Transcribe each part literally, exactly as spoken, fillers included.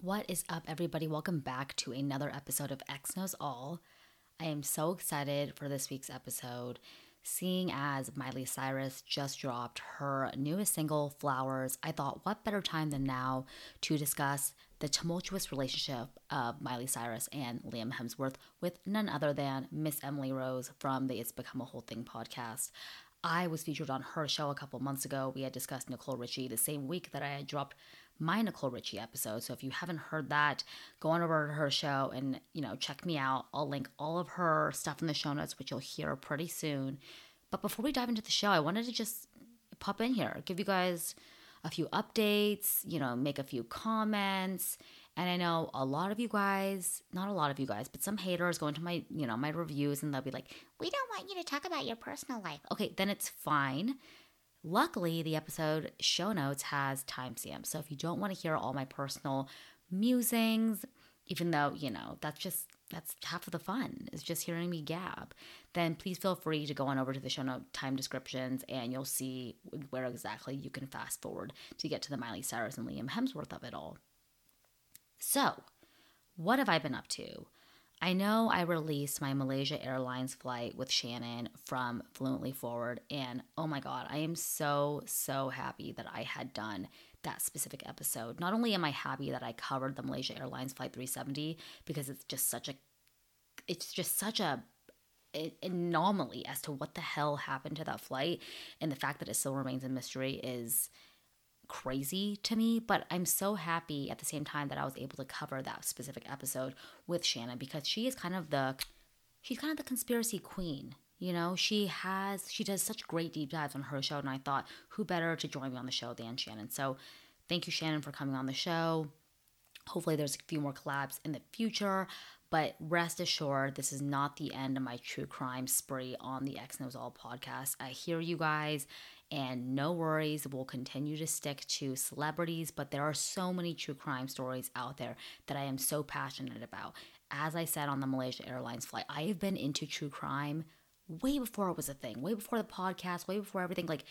What is up, everybody? Welcome back to another episode of X Knows All. I am so excited for this week's episode, seeing as Miley Cyrus just dropped her newest single, Flowers. I thought, what better time than now to discuss the tumultuous relationship of Miley Cyrus and Liam Hemsworth with none other than Miss Emily Rose from the It's Become a Whole Thing podcast. I was featured on her show a couple months ago. We had discussed Nicole Richie the same week that I had dropped my Nicole Richie episode. So if you haven't heard that, go on over to her show and, you know, check me out. I'll link all of her stuff in the show notes, which you'll hear pretty soon. But before we dive into the show, I wanted to just pop in here, give you guys a few updates, you know, make a few comments. And I know a lot of you guys, not a lot of you guys, but some haters go into my, you know, my reviews and they'll be like, we don't want you to talk about your personal life. Okay, then it's fine. Luckily, the episode show notes has timestamps, so if you don't want to hear all my personal musings, even though, you know, that's just, that's half of the fun, is just hearing me gab, then please feel free to go on over to the show note time descriptions and you'll see where exactly you can fast forward to get to the Miley Cyrus and Liam Hemsworth of it all. So, what have I been up to? I know I released my Malaysia Airlines flight with Shannon from Fluently Forward, and oh my god, I am so, so happy that I had done that specific episode. Not only am I happy that I covered the Malaysia Airlines Flight three seventy, because it's just such a, it's just such a an anomaly as to what the hell happened to that flight, and the fact that it still remains a mystery is crazy to me, but I'm so happy at the same time that I was able to cover that specific episode with Shannon, because she is kind of the she's kind of the conspiracy queen. You know, she has she does such great deep dives on her show, and I thought, who better to join me on the show than Shannon? So thank you, Shannon, for coming on the show. Hopefully there's a few more collabs in the future, but rest assured, this is not the end of my true crime spree on the X Knows All podcast. I hear you guys, and no worries, we'll continue to stick to celebrities, but there are so many true crime stories out there that I am so passionate about. As I said on the Malaysia Airlines flight, I have been into true crime way before it was a thing, way before the podcast, way before everything. Like,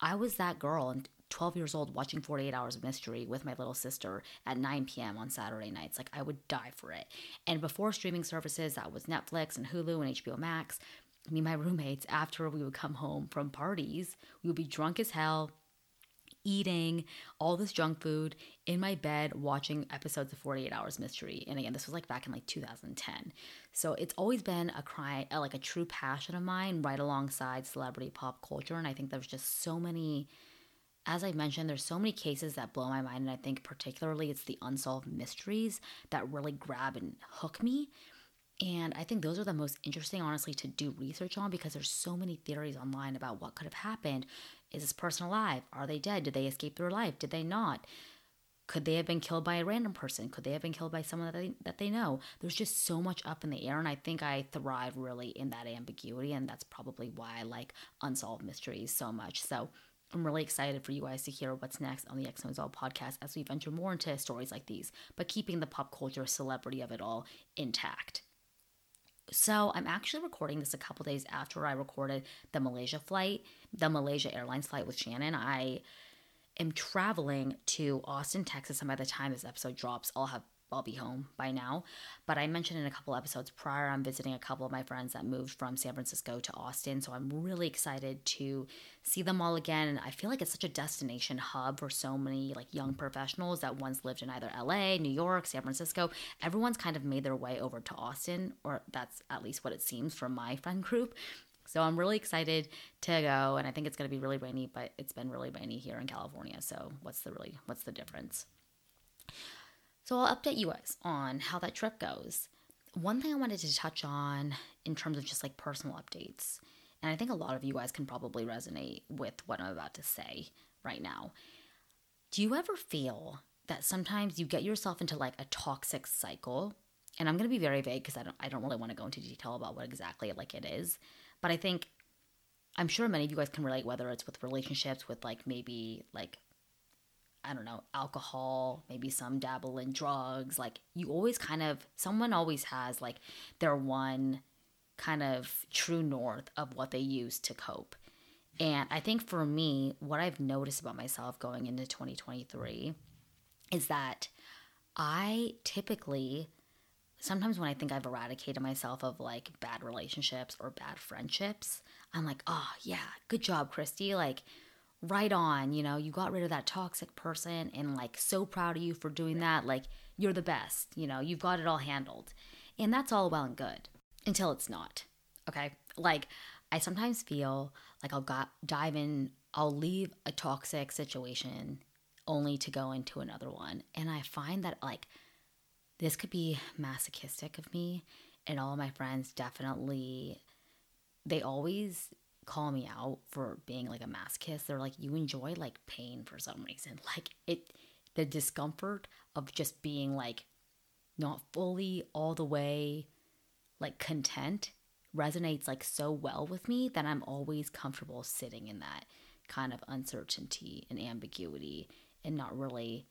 I was that girl and twelve years old watching forty-eight hours mystery with my little sister at nine p.m. on Saturday nights. Like, I would die for it. And before streaming services, that was Netflix and Hulu and H B O Max, me and my roommates, after we would come home from parties, we would be drunk as hell, eating all this junk food in my bed, watching episodes of forty-eight hours mystery. And again, this was like back in like two thousand ten. So it's always been a cry, like a true passion of mine, right alongside celebrity pop culture. And I think there's just so many, as I mentioned, there's so many cases that blow my mind. And I think particularly it's the unsolved mysteries that really grab and hook me. And I think those are the most interesting, honestly, to do research on, because there's so many theories online about what could have happened. Is this person alive? Are they dead? Did they escape their life? Did they not? Could they have been killed by a random person? Could they have been killed by someone that they, that they know? There's just so much up in the air, and I think I thrive really in that ambiguity, and that's probably why I like unsolved mysteries so much. So I'm really excited for you guys to hear what's next on the X Knows All podcast as we venture more into stories like these, but keeping the pop culture celebrity of it all intact. So I'm actually recording this a couple days after I recorded the Malaysia flight, the Malaysia Airlines flight with Shannon. I am traveling to Austin, Texas, and by the time this episode drops, I'll have I'll be home by now. But I mentioned in a couple episodes prior, I'm visiting a couple of my friends that moved from San Francisco to Austin. So I'm really excited to see them all again. And I feel like it's such a destination hub for so many like young professionals that once lived in either L A, New York, San Francisco. Everyone's kind of made their way over to Austin, or that's at least what it seems from my friend group. So I'm really excited to go. And I think it's going to be really rainy, but it's been really rainy here in California. So what's the really, what's the difference? So I'll update you guys on how that trip goes. One thing I wanted to touch on in terms of just like personal updates, and I think a lot of you guys can probably resonate with what I'm about to say right now. Do you ever feel that sometimes you get yourself into like a toxic cycle? And I'm going to be very vague because I don't, I don't really want to go into detail about what exactly like it is. But I think, I'm sure many of you guys can relate, whether it's with relationships, with like maybe like I don't know, alcohol, maybe some dabble in drugs. Like, you always kind of, someone always has like their one kind of true north of what they use to cope. And I think for me, what I've noticed about myself going into twenty twenty-three is that I typically, sometimes when I think I've eradicated myself of like bad relationships or bad friendships, I'm like, oh yeah, good job, Christy. Like, right on, you know, you got rid of that toxic person and like so proud of you for doing that. Like, you're the best, you know, you've got it all handled. And that's all well and good until it's not. Okay. Like, I sometimes feel like I'll got, dive in, I'll leave a toxic situation only to go into another one. And I find that, like, this could be masochistic of me, and all my friends definitely, they always call me out for being like a masochist. They're like, you enjoy like pain for some reason. Like, it, the discomfort of just being like not fully all the way like content resonates like so well with me that I'm always comfortable sitting in that kind of uncertainty and ambiguity and not really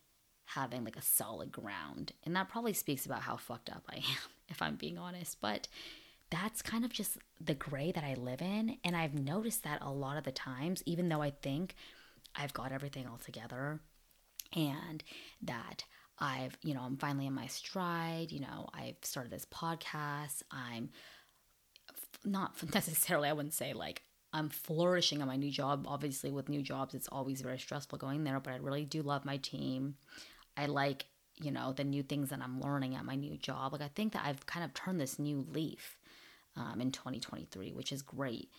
having like a solid ground. And that probably speaks about how fucked up I am, if I'm being honest. But that's kind of just the gray that I live in. And I've noticed that a lot of the times, even though I think I've got everything all together and that I've, you know, I'm finally in my stride, you know, I've started this podcast, I'm not necessarily, I wouldn't say like I'm flourishing on my new job. Obviously with new jobs, it's always very stressful going there, but I really do love my team. I like, you know, the new things that I'm learning at my new job. Like, I think that I've kind of turned this new leaf um, in twenty twenty-three, which is great.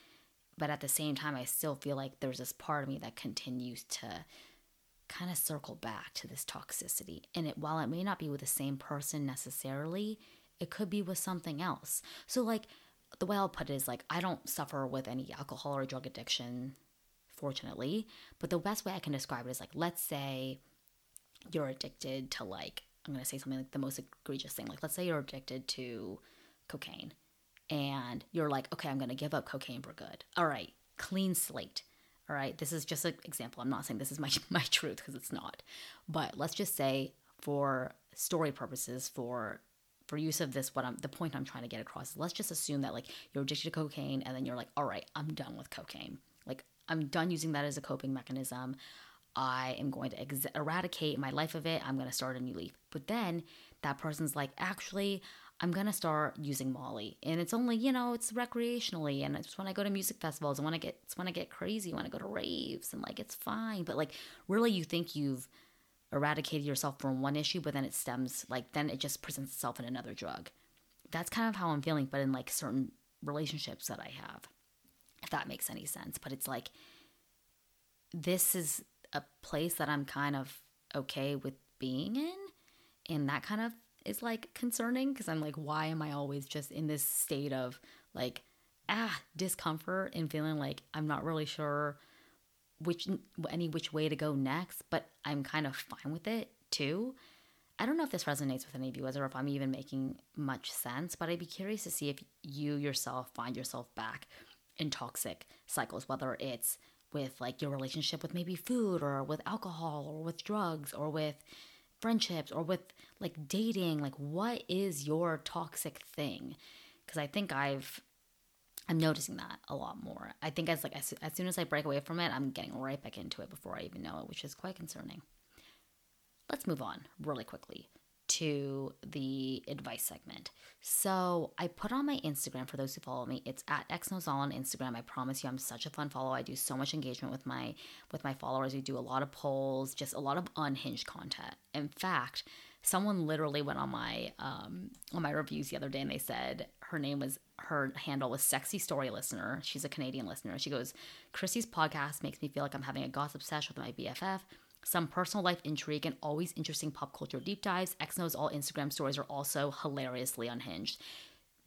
But at the same time, I still feel like there's this part of me that continues to kind of circle back to this toxicity. And it, while it may not be with the same person necessarily, it could be with something else. So like, the way I'll put it is like, I don't suffer with any alcohol or drug addiction, fortunately, but the best way I can describe it is like, let's say you're addicted to like, I'm going to say something like the most egregious thing. Like, let's say you're addicted to cocaine and you're like, okay, I'm going to give up cocaine for good. All right. Clean slate. All right. This is just an example. I'm not saying this is my, my truth, because it's not, but let's just say for story purposes, for For use of this, what I'm the point I'm trying to get across is, let's just assume that like you're addicted to cocaine and then you're like, all right, I'm done with cocaine. Like, I'm done using that as a coping mechanism. I am going to ex- eradicate my life of it. I'm going to start a new leaf. But then that person's like, actually, I'm going to start using Molly. And it's only, you know, it's recreationally. And it's when I go to music festivals and when I get, it's when I get crazy, when I go to raves and like, it's fine. But like, really, you think you've eradicated yourself from one issue, but then it stems, like, then it just presents itself in another drug. That's kind of how I'm feeling, but in like certain relationships that I have, if that makes any sense. But it's like, this is a place that I'm kind of okay with being in, and that kind of is like concerning, because I'm like, why am I always just in this state of like ah discomfort and feeling like I'm not really sure which any which way to go next, but I'm kind of fine with it too. I don't know if this resonates with any of you guys or if I'm even making much sense, but I'd be curious to see if you yourself find yourself back in toxic cycles, whether it's with like your relationship with maybe food or with alcohol or with drugs or with friendships or with like dating. Like, what is your toxic thing? Because I think I've I'm noticing that a lot more. I think as like as, as soon as I break away from it, I'm getting right back into it before I even know it, which is quite concerning. Let's move on really quickly to the advice segment. So I put on my Instagram, for those who follow me, it's at xnozal on Instagram. I promise you, I'm such a fun follow. I do so much engagement with my with my followers. We do a lot of polls, just a lot of unhinged content. In fact, someone literally went on my um, on my reviews the other day, and they said her name was her handle was Sexy Story Listener. She's a Canadian listener. She goes, "Christy's podcast makes me feel like I'm having a gossip sesh with my B F F. Some personal life intrigue and always interesting pop culture deep dives. Xno's all Instagram stories are also hilariously unhinged."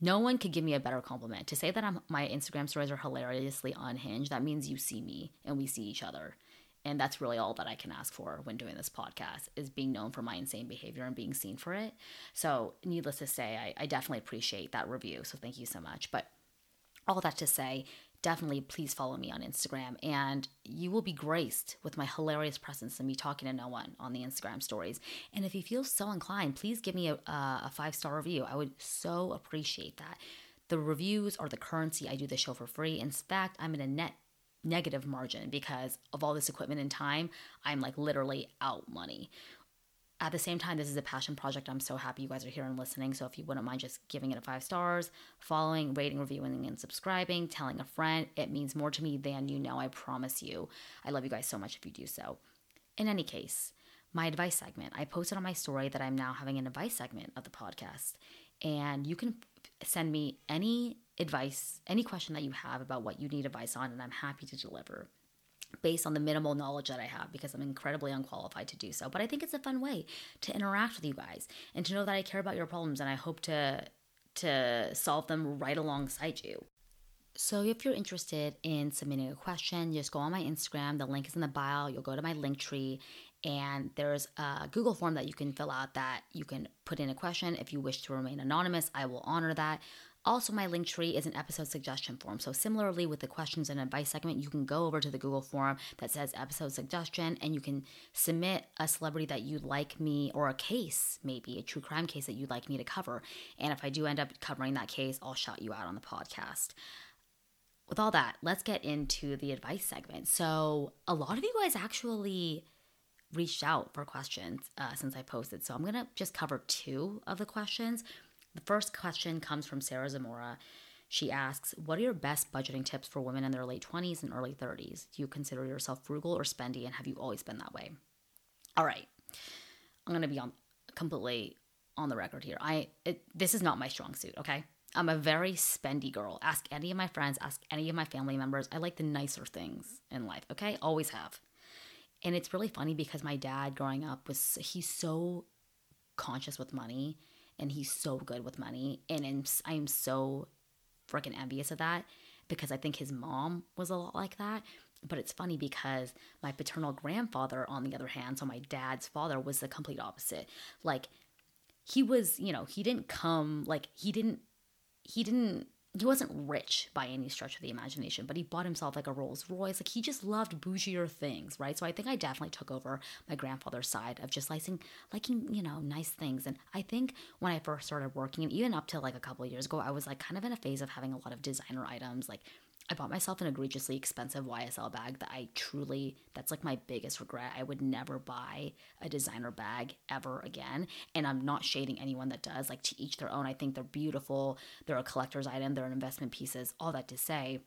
No one could give me a better compliment. To say that I'm, my Instagram stories are hilariously unhinged, that means you see me and we see each other. And that's really all that I can ask for when doing this podcast, is being known for my insane behavior and being seen for it. So needless to say, I, I definitely appreciate that review. So thank you so much. But all that to say, definitely please follow me on Instagram, and you will be graced with my hilarious presence and me talking to no one on the Instagram stories. And if you feel so inclined, please give me a, a five-star review. I would so appreciate that. The reviews are the currency. I do the show for free. In fact, I'm in a net negative margin because of all this equipment and time. I'm like literally out money At the same time, this is a passion project. I'm so happy you guys are here and listening. So if you wouldn't mind just giving it a five stars, following, rating, reviewing, and subscribing, telling a friend, it means more to me than you know, I promise you. I love you guys so much if you do so. In any case, my advice segment. I posted on my story that I'm now having an advice segment of the podcast. And you can send me any advice, any question that you have about what you need advice on, and I'm happy to deliver based on the minimal knowledge that I have, because I'm incredibly unqualified to do so. But I think it's a fun way to interact with you guys and to know that I care about your problems and I hope to to solve them right alongside you. So if you're interested in submitting a question, just go on my Instagram. The link is in the bio. You'll go to my link tree, and there's a Google form that you can fill out that you can put in a question. If you wish to remain anonymous, I will honor that. Also, my link tree is an episode suggestion form. So similarly with the questions and advice segment, you can go over to the Google form that says episode suggestion, and you can submit a celebrity that you'd like me, or a case, maybe a true crime case that you'd like me to cover. And if I do end up covering that case, I'll shout you out on the podcast. With all that, let's get into the advice segment. So a lot of you guys actually reached out for questions uh, since I posted. So I'm going to just cover two of the questions. The first question comes from Sarah Zamora. She asks, what are your best budgeting tips for women in their late twenties and early thirties? Do you consider yourself frugal or spendy, and have you always been that way? All right. I'm going to be on completely on the record here. I it, this is not my strong suit, okay? I'm a very spendy girl. Ask any of my friends, ask any of my family members. I like the nicer things in life, okay? Always have. And it's really funny because my dad growing up was, he's so conscious with money. And he's so good with money. And I'm so freaking envious of that, because I think his mom was a lot like that. But it's funny because my paternal grandfather, on the other hand, so my dad's father, was the complete opposite. Like, he was, you know, he didn't come, like, he didn't, he didn't, he wasn't rich by any stretch of the imagination, but he bought himself like a Rolls Royce. Like, he just loved bougier things, right? So I think I definitely took over my grandfather's side of just liking, liking, you know, nice things. And I think when I first started working, and even up to like a couple of years ago, I was like kind of in a phase of having a lot of designer items. Like, I bought myself an egregiously expensive Y S L bag that I truly, that's like my biggest regret. I would never buy a designer bag ever again. And I'm not shading anyone that does. Like, to each their own. I think they're beautiful. They're a collector's item. They're an investment pieces. All that to say,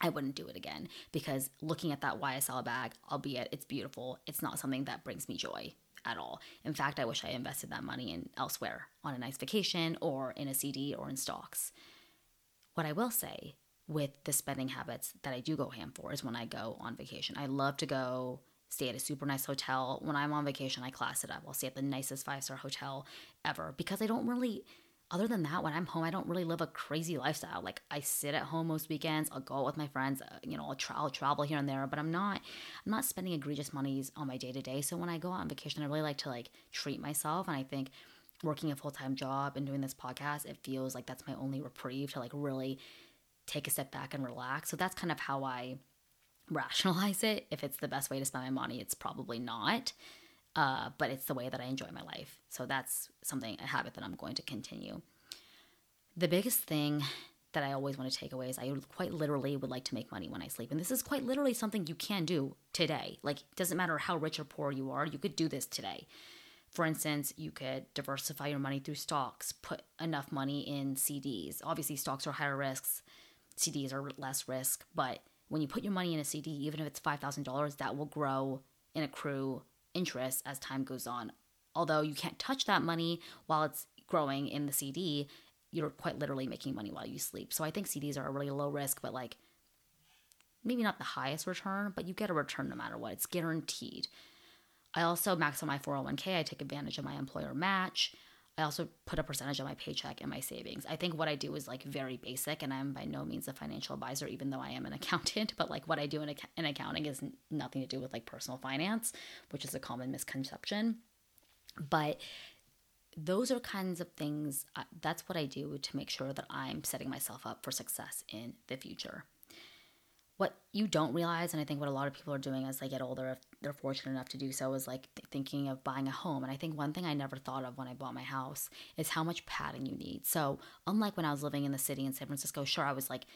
I wouldn't do it again, because looking at that Y S L bag, albeit it's beautiful, it's not something that brings me joy at all. In fact, I wish I invested that money in elsewhere, on a nice vacation or in a C D or in stocks. What I will say with the spending habits that I do go ham for is when I go on vacation. I love to go stay at a super nice hotel. When I'm on vacation, I class it up. I'll stay at the nicest five-star hotel ever, because I don't really, other than that, when I'm home, I don't really live a crazy lifestyle. Like, I sit at home most weekends. I'll go out with my friends. Uh, you know, I'll, tra- I'll travel here and there, but I'm not, I'm not spending egregious monies on my day-to-day. So when I go out on vacation, I really like to like treat myself. And I think working a full-time job and doing this podcast, it feels like that's my only reprieve to like really take a step back and relax. So that's kind of how I rationalize it. If it's the best way to spend my money, it's probably not. Uh, but it's the way that I enjoy my life. So that's something, a habit that I'm going to continue. The biggest thing that I always want to take away is I quite literally would like to make money when I sleep. And this is quite literally something you can do today. Like, it doesn't matter how rich or poor you are, you could do this today. For instance, you could diversify your money through stocks, put enough money in C Ds. Obviously, stocks are higher risks. C Ds are less risk, but when you put your money in a C D, even if it's five thousand dollars, that will grow and accrue interest as time goes on. Although you can't touch that money while it's growing in the C D, you're quite literally making money while you sleep. So I think C Ds are a really low risk, but like maybe not the highest return, but you get a return no matter what. It's guaranteed. I also max on my four oh one k. I take advantage of my employer match. I also put a percentage of my paycheck in my savings. I think what I do is like very basic, and I'm by no means a financial advisor, even though I am an accountant, but like what I do in, ac- in accounting is nothing to do with like personal finance, which is a common misconception. But those are kinds of things, I, that's what I do to make sure that I'm setting myself up for success in the future. What you don't realize, and I think what a lot of people are doing as they get older, if they're fortunate enough to do so, is like th- thinking of buying a home. And I think one thing I never thought of when I bought my house is how much padding you need. So unlike when I was living in the city in San Francisco, sure, I was like,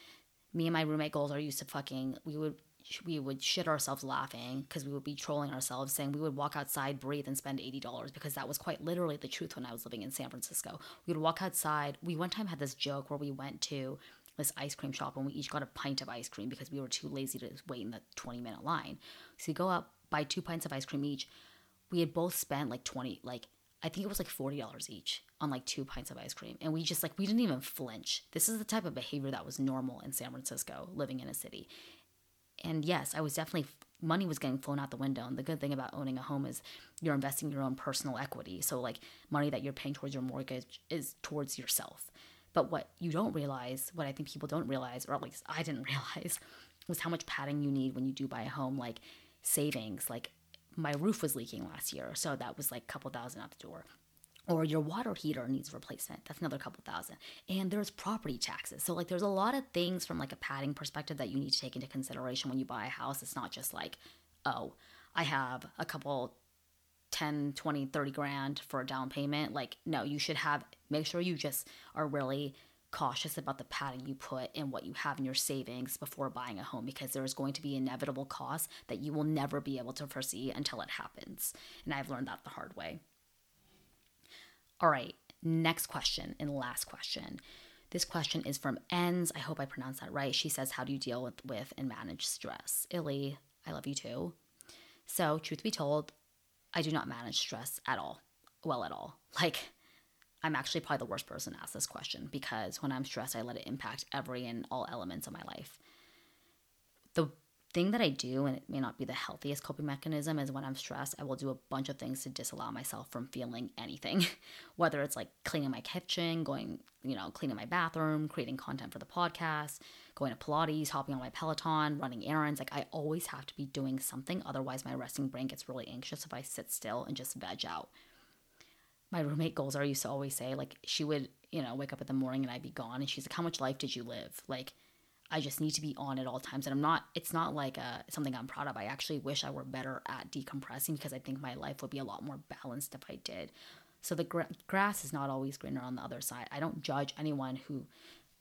me and my roommate goals are used to fucking, we would we would shit ourselves laughing because we would be trolling ourselves, saying we would walk outside, breathe, and spend eighty dollars, because that was quite literally the truth when I was living in San Francisco. We would walk outside. We one time had this joke where we went to this ice cream shop and we each got a pint of ice cream because we were too lazy to wait in the twenty-minute line. So we go up, buy two pints of ice cream each. We had both spent like twenty, like I think it was like forty dollars each on like two pints of ice cream. And we just like, we didn't even flinch. This is the type of behavior that was normal in San Francisco, living in a city. And yes, I was definitely, money was getting flown out the window. And the good thing about owning a home is you're investing your own personal equity. So like money that you're paying towards your mortgage is towards yourself. But what you don't realize, what I think people don't realize, or at least I didn't realize, was how much padding you need when you do buy a home, like savings, like my roof was leaking last year, so that was like a couple thousand out the door. Or your water heater needs replacement. That's another couple thousand. And there's property taxes. So like there's a lot of things from like a padding perspective that you need to take into consideration when you buy a house. It's not just like, oh, I have a couple ten, twenty, thirty grand for a down payment. Like, no, you should have, make sure you just are really cautious about the padding you put and what you have in your savings before buying a home, because there is going to be inevitable costs that you will never be able to foresee until it happens. And I've learned that the hard way. All right, next question and last question. This question is from Enz. I hope I pronounced that right. She says, how do you deal with, with and manage stress? Illy, I love you too. So truth be told, I do not manage stress at all. Well, at all. Like, I'm actually probably the worst person to ask this question, because when I'm stressed, I let it impact every and all elements of my life. The thing that I do, and it may not be the healthiest coping mechanism, is when I'm stressed, I will do a bunch of things to disallow myself from feeling anything, whether it's like cleaning my kitchen, going, you know, cleaning my bathroom, creating content for the podcast, going to Pilates, hopping on my Peloton, running errands. Like I always have to be doing something. Otherwise, my resting brain gets really anxious if I sit still and just veg out. My roommate Golzar used to always say, like, she would, you know, wake up in the morning and I'd be gone. And she's like, how much life did you live? Like, I just need to be on at all times. And I'm not, it's not like a, something I'm proud of. I actually wish I were better at decompressing, because I think my life would be a lot more balanced if I did. So the gra- grass is not always greener on the other side. I don't judge anyone who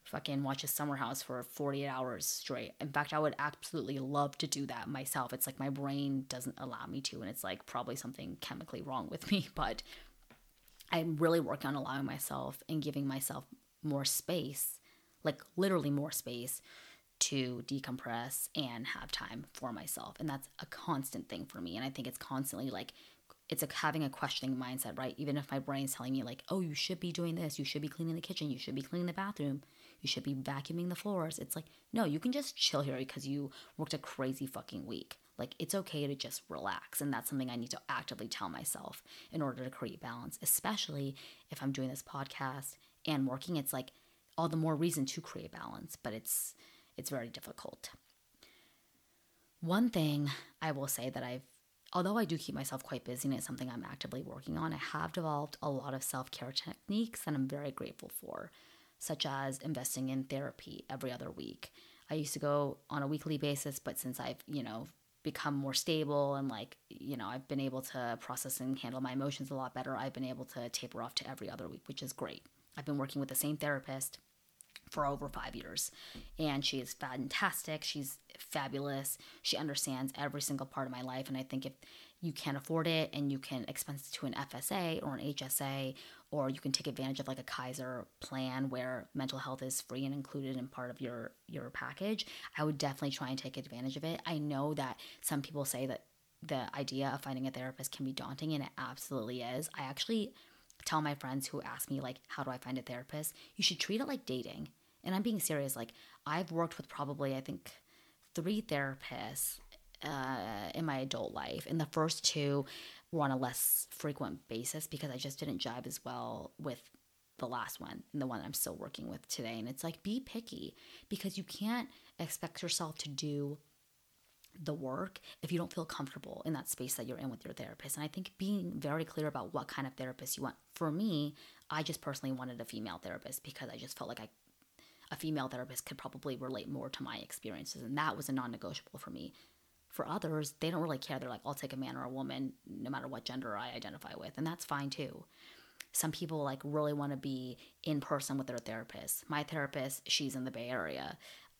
fucking watches Summer House for forty-eight hours straight. In fact, I would absolutely love to do that myself. It's like my brain doesn't allow me to. And it's like probably something chemically wrong with me, but I'm really working on allowing myself and giving myself more space, like literally more space, to decompress and have time for myself. And that's a constant thing for me. And I think it's constantly like, it's a, having a questioning mindset, right? Even if my brain's telling me like, oh, you should be doing this. You should be cleaning the kitchen. You should be cleaning the bathroom. You should be vacuuming the floors. It's like, no, you can just chill here because you worked a crazy fucking week. Like, it's okay to just relax. And that's something I need to actively tell myself in order to create balance, especially if I'm doing this podcast and working. It's like all the more reason to create balance, but it's it's very difficult. One thing I will say that I've, although I do keep myself quite busy and it's something I'm actively working on, I have developed a lot of self-care techniques that I'm very grateful for, such as investing in therapy every other week. I used to go on a weekly basis, but since I've, you know, become more stable and like, you know, I've been able to process and handle my emotions a lot better, I've been able to taper off to every other week, which is great. I've been working with the same therapist for over five years and she is fantastic. She's fabulous. She understands every single part of my life. And I think if you can't afford it and you can expense it to an F S A or an H S A, or you can take advantage of like a Kaiser plan where mental health is free and included in part of your, your package, I would definitely try and take advantage of it. I know that some people say that the idea of finding a therapist can be daunting, and it absolutely is. I actually tell my friends who ask me like, how do I find a therapist? You should treat it like dating. And I'm being serious. Like I've worked with probably, I think three therapists uh, in my adult life. And the first two were on a less frequent basis because I just didn't jive as well with the last one and the one I'm still working with today. And it's like, be picky, because you can't expect yourself to do the work if you don't feel comfortable in that space that you're in with your therapist. And I think being very clear about what kind of therapist you want. For me, I just personally wanted a female therapist because I just felt like I a female therapist could probably relate more to my experiences. And that was a non-negotiable for me. For others, they don't really care. They're like, I'll take a man or a woman, no matter what gender I identify with. And that's fine too. Some people like really want to be in person with their therapist. My therapist, she's in the Bay Area.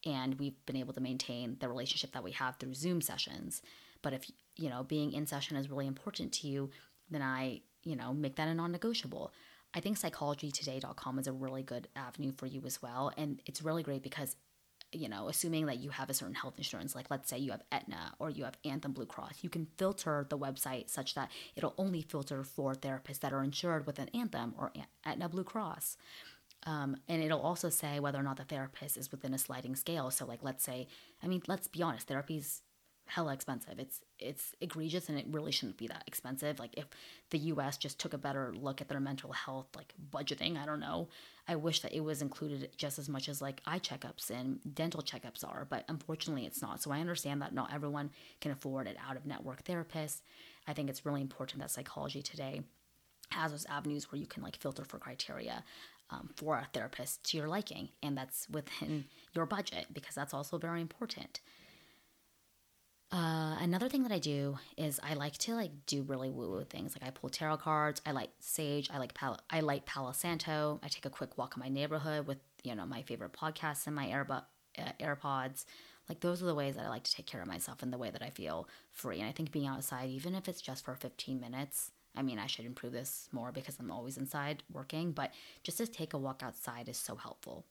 and we've been able to maintain the relationship that we have through Zoom sessions. But if, you know, being in session is really important to you, then I, you know, make that a non-negotiable. I think psychology today dot com is a really good avenue for you as well. And it's really great because, you know, assuming that you have a certain health insurance, like let's say you have Aetna or you have Anthem Blue Cross, you can filter the website such that it'll only filter for therapists that are insured with an Anthem or Aetna Blue Cross. Um, and it'll also say whether or not the therapist is within a sliding scale. So like, let's say, I mean, let's be honest, therapy's hella expensive. It's it's egregious, and it really shouldn't be that expensive. Like, if the U S just took a better look at their mental health, like, budgeting, I don't know. I wish that it was included just as much as, like, eye checkups and dental checkups are, but unfortunately it's not. So I understand that not everyone can afford an out-of-network therapist. I think it's really important that Psychology Today has those avenues where you can, like, filter for criteria um, for a therapist to your liking, and that's within your budget, because that's also very important. Uh, another thing that I do is I like to like do really woo-woo things. Like I pull tarot cards, I light sage, I like pal- I light Palo Santo, I take a quick walk in my neighborhood with, you know, my favorite podcasts in my Airbu- uh, AirPods. Like those are the ways that I like to take care of myself and the way that I feel free. And I think being outside, even if it's just for fifteen minutes, I mean, I should improve this more because I'm always inside working, but just to take a walk outside is so helpful.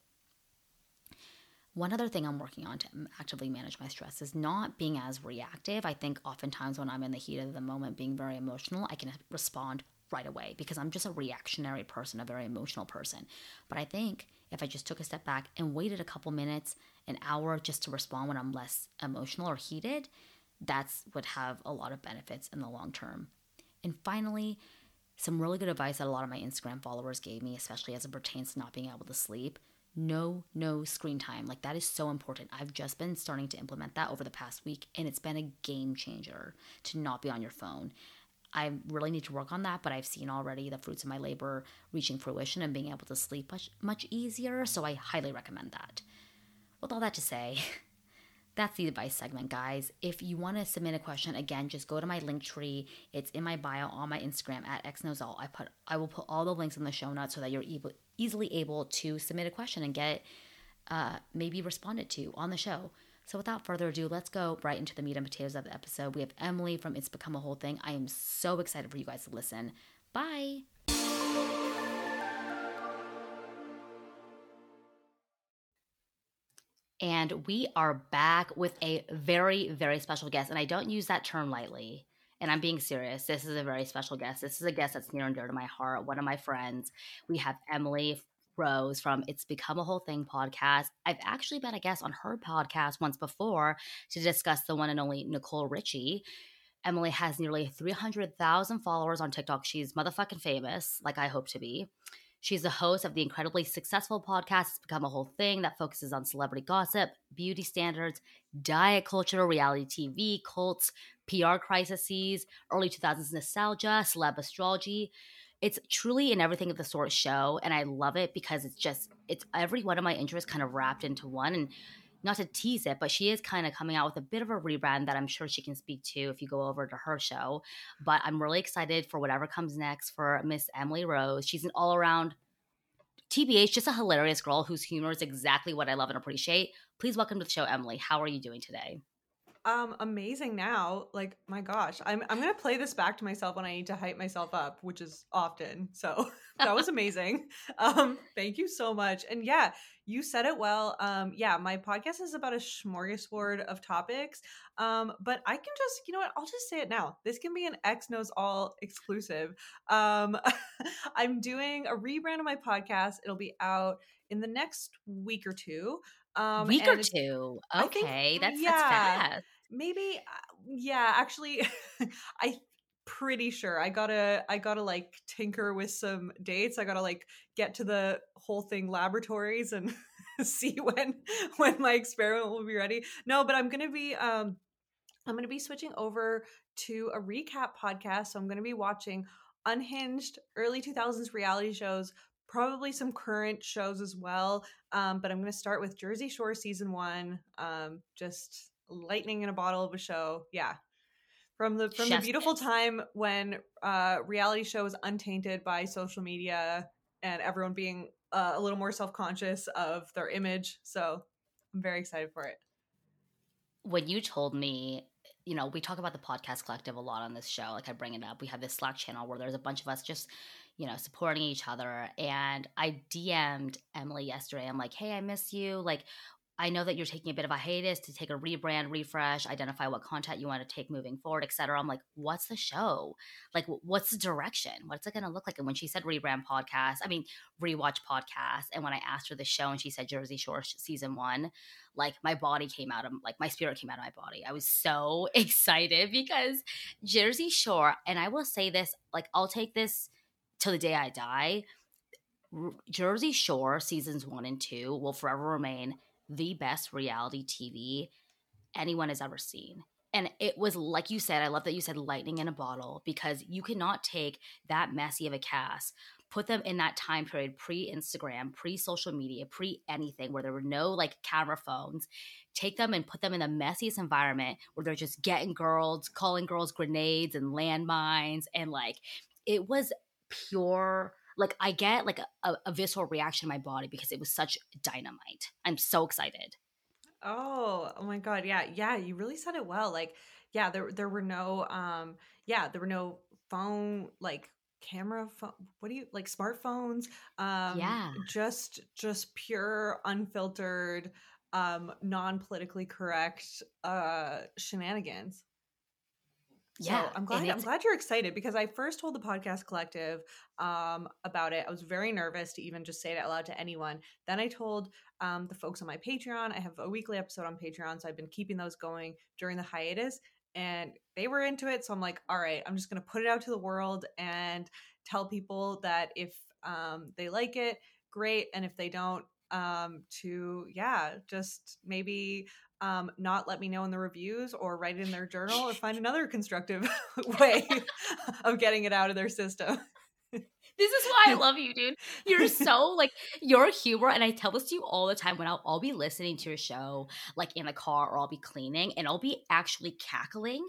One other thing I'm working on to actively manage my stress is not being as reactive. I think oftentimes when I'm in the heat of the moment, being very emotional, I can respond right away because I'm just a reactionary person, a very emotional person. But I think if I just took a step back and waited a couple minutes, an hour, just to respond when I'm less emotional or heated, that would have a lot of benefits in the long term. And finally, some really good advice that a lot of my Instagram followers gave me, especially as it pertains to not being able to sleep. No, no screen time. Like that is so important. I've just been starting to implement that over the past week, and it's been a game changer to not be on your phone. I really need to work on that, but I've seen already the fruits of my labor reaching fruition and being able to sleep much, much easier. So I highly recommend that. With all that to say, that's the advice segment, guys. If you want to submit a question, again, just go to my link tree. It's in my bio on my Instagram at xnozal. I put, I will put all the links in the show notes so that you're able, easily able to submit a question and get uh, maybe responded to on the show. So without further ado, let's go right into the meat and potatoes of the episode. We have Emily from It's Become a Whole Thing. I am so excited for you guys to listen. Bye. And we are back with a very, very special guest. And I don't use that term lightly. And I'm being serious. This is a very special guest. This is a guest that's near and dear to my heart. One of my friends. We have Emily Rose from It's Become a Whole Thing podcast. I've actually been a guest on her podcast once before to discuss the one and only Nicole Richie. Emily has nearly three hundred thousand followers on TikTok. She's motherfucking famous, like I hope to be. She's the host of the incredibly successful podcast It's Become a Whole Thing that focuses on celebrity gossip, beauty standards, diet culture, reality T V, cults, P R crises, early two thousands nostalgia, celeb astrology. It's truly an everything of the sort show, and I love it because it's just – it's every one of my interests kind of wrapped into one. And not to tease it, but she is kind of coming out with a bit of a rebrand that I'm sure she can speak to if you go over to her show. But I'm really excited for whatever comes next for Miss Emily Rose. She's an all-around T B H, just a hilarious girl whose humor is exactly what I love and appreciate. Please welcome to the show, Emily. How are you doing today? Um, amazing now. Like, my gosh, I'm I'm going to play this back to myself when I need to hype myself up, which is often. So that was amazing. Um, thank you so much. And yeah, you said it well. Um, yeah, my podcast is about a smorgasbord of topics, um, but I can just, you know what, I'll just say it now. This can be an X Knows All exclusive. Um, I'm doing a rebrand of my podcast. It'll be out in the next week or two. Um, week or two. Okay. Think, that's, yeah, that's fast. Maybe. Uh, yeah, actually, I'm pretty sure I gotta, I gotta like tinker with some dates. I gotta like get to the whole thing laboratories and see when, when my experiment will be ready. No, but I'm going to be, um, I'm going to be switching over to a recap podcast. So I'm going to be watching unhinged early two thousands reality shows, probably some current shows as well. Um, but I'm going to start with Jersey Shore season one. Um, just lightning in a bottle of a show. Yeah. From the, from Chef the beautiful it. time when uh, reality show was untainted by social media and everyone being uh, a little more self-conscious of their image. So I'm very excited for it. When you told me, you know, we talk about the Podcast Collective a lot on this show. Like, I bring it up. We have this Slack channel where there's a bunch of us just, you know, supporting each other. And I D M'd Emily yesterday. I'm like, hey, I miss you. Like, I know that you're taking a bit of a hiatus to take a rebrand, refresh, identify what content you want to take moving forward, et cetera. I'm like, what's the show? Like, what's the direction? What's it going to look like? And when she said rebrand podcast, I mean, rewatch podcast. And when I asked her the show and she said Jersey Shore season one, like my body came out of, like my spirit came out of my body. I was so excited because Jersey Shore, and I will say this, like I'll take this till the day I die. Jersey Shore seasons one and two will forever remain the best reality T V anyone has ever seen. And it was, like you said, I love that you said lightning in a bottle, because you cannot take that messy of a cast, put them in that time period pre-Instagram, pre-social media, pre-anything where there were no like camera phones, take them and put them in the messiest environment where they're just getting girls, calling girls grenades and landmines. And like, it was pure... Like, I get, like, a, a visceral reaction in my body because it was such dynamite. I'm so excited. Oh, oh my God. Yeah. Yeah, you really said it well. Like, yeah, there there were no, um, yeah, there were no phone, like, camera phone, what do you, like, smartphones. Um, yeah. Just, just pure, unfiltered, um, non-politically correct uh, shenanigans. Yeah, so I'm glad. I'm glad you're excited, because I first told the Podcast Collective um, about it. I was very nervous to even just say it out loud to anyone. Then I told um, the folks on my Patreon. I have a weekly episode on Patreon, so I've been keeping those going during the hiatus, and they were into it. So I'm like, all right, I'm just going to put it out to the world and tell people that if um, they like it, great, and if they don't, um, to yeah, just maybe. Um, not let me know in the reviews or write it in their journal or find another constructive way of getting it out of their system. This is why I love you, dude. You're so like, your humor, and I tell this to you all the time when I'll, I'll be listening to your show like in the car, or I'll be cleaning and I'll be actually cackling.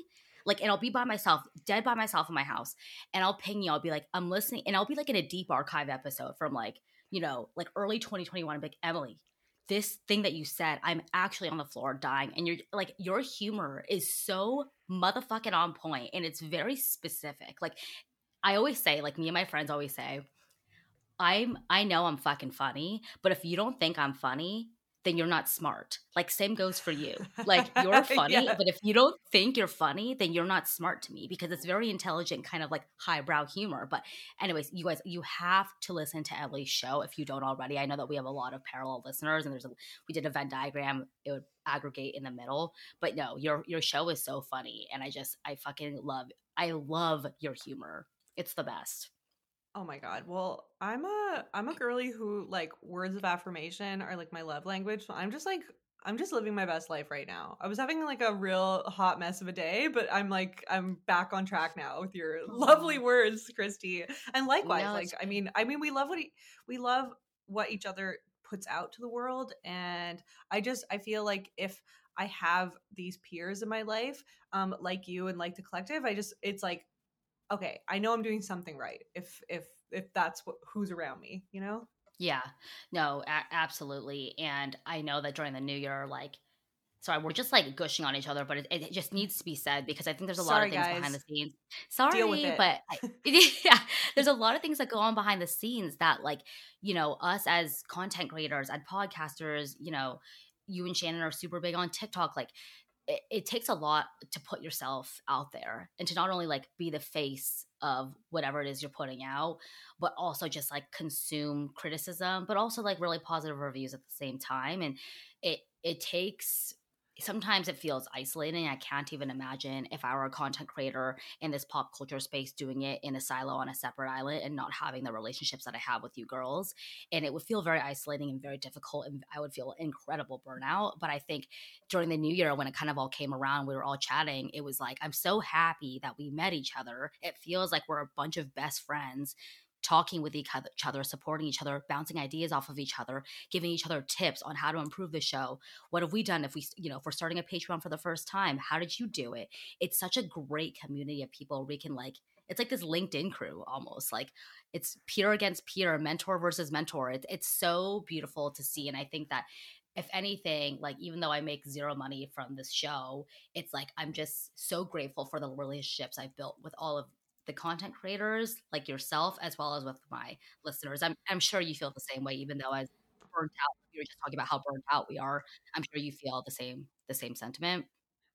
Like, and I'll be by myself, dead by myself in my house, and I'll ping you. I'll be like, I'm listening, and I'll be like in a deep archive episode from like, you know, like early twenty twenty-one. I'm like, Emily, this thing that you said, I'm actually on the floor dying. And you're like, your humor is so motherfucking on point, and it's very specific. Like, I always say, like me and my friends always say, I'm, I know I'm fucking funny, but if you don't think I'm funny, then you're not smart. Like, same goes for you. Like, you're funny, yeah. But if you don't think you're funny, then you're not smart to me, because it's very intelligent, kind of like highbrow humor. But anyways, you guys, you have to listen to Emily's show if you don't already. I know that we have a lot of parallel listeners, and there's a, we did a Venn diagram. It would aggregate in the middle. But no, your your show is so funny, and I just I fucking love I love your humor. It's the best. Oh my God. Well, I'm a, I'm a girly who like words of affirmation are like my love language. So I'm just like, I'm just living my best life right now. I was having like a real hot mess of a day, but I'm like, I'm back on track now with your lovely words, Christy. And likewise, no, like, I mean, I mean, we love what, he, we love what each other puts out to the world. And I just, I feel like if I have these peers in my life, um, like you and like the collective, I just, it's like, okay, I know I'm doing something right if if if that's what, who's around me, you know? Yeah, no, a- absolutely. And I know that during the new year, like, sorry, we're just like gushing on each other, but it, it just needs to be said, because I think there's a sorry, lot of things guys. behind the scenes. Sorry, Deal with it. but I, yeah, there's a lot of things that go on behind the scenes that, like, you know, us as content creators, as podcasters, you know, you and Shannon are super big on TikTok, like. It, it takes a lot to put yourself out there and to not only like be the face of whatever it is you're putting out, but also just like consume criticism, but also like really positive reviews at the same time. And it, it takes, sometimes it feels isolating. I can't even imagine if I were a content creator in this pop culture space doing it in a silo on a separate island and not having the relationships that I have with you girls. And it would feel very isolating and very difficult, and I would feel incredible burnout. But I think during the new year, when it kind of all came around, we were all chatting, it was like, I'm so happy that we met each other. It feels like we're a bunch of best friends talking with each other, supporting each other, bouncing ideas off of each other, giving each other tips on how to improve the show. What have we done if we, you know, if we're starting a Patreon for the first time? How did you do it? It's such a great community of people. We can like, it's like this LinkedIn crew almost. Like it's peer against peer, mentor versus mentor. It's, it's so beautiful to see. And I think that if anything, like, even though I make zero money from this show, it's like I'm just so grateful for the relationships I've built with all of the content creators like yourself, as well as with my listeners. I'm I'm sure you feel the same way, even though I was burnt out. You were just talking about how burnt out we are. I'm sure you feel the same the same sentiment.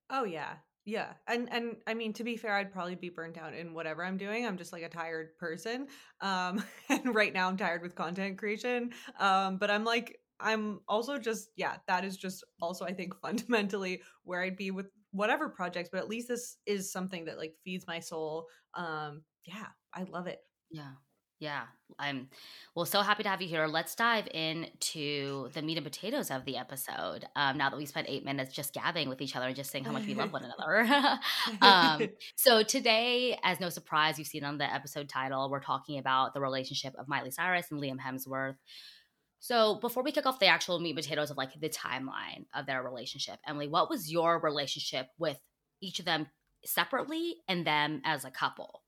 Oh, yeah. Yeah. And, and I mean, to be fair, I'd probably be burnt out in whatever I'm doing. I'm just like a tired person. Um, and right now I'm tired with content creation. Um, but I'm like, I'm also just, yeah, that is just also, I think, fundamentally where I'd be with whatever projects, but at least this is something that like feeds my soul. Um, yeah, I love it. Yeah. Yeah. I'm well, so happy to have you here. Let's dive into the meat and potatoes of the episode. Um, now that we spent eight minutes just gabbing with each other and just saying how much we love one another. um, so today, as no surprise, you've seen on the episode title, we're talking about the relationship of Miley Cyrus and Liam Hemsworth. So before we kick off the actual meat and potatoes of like the timeline of their relationship, Emily, what was your relationship with each of them separately and them as a couple?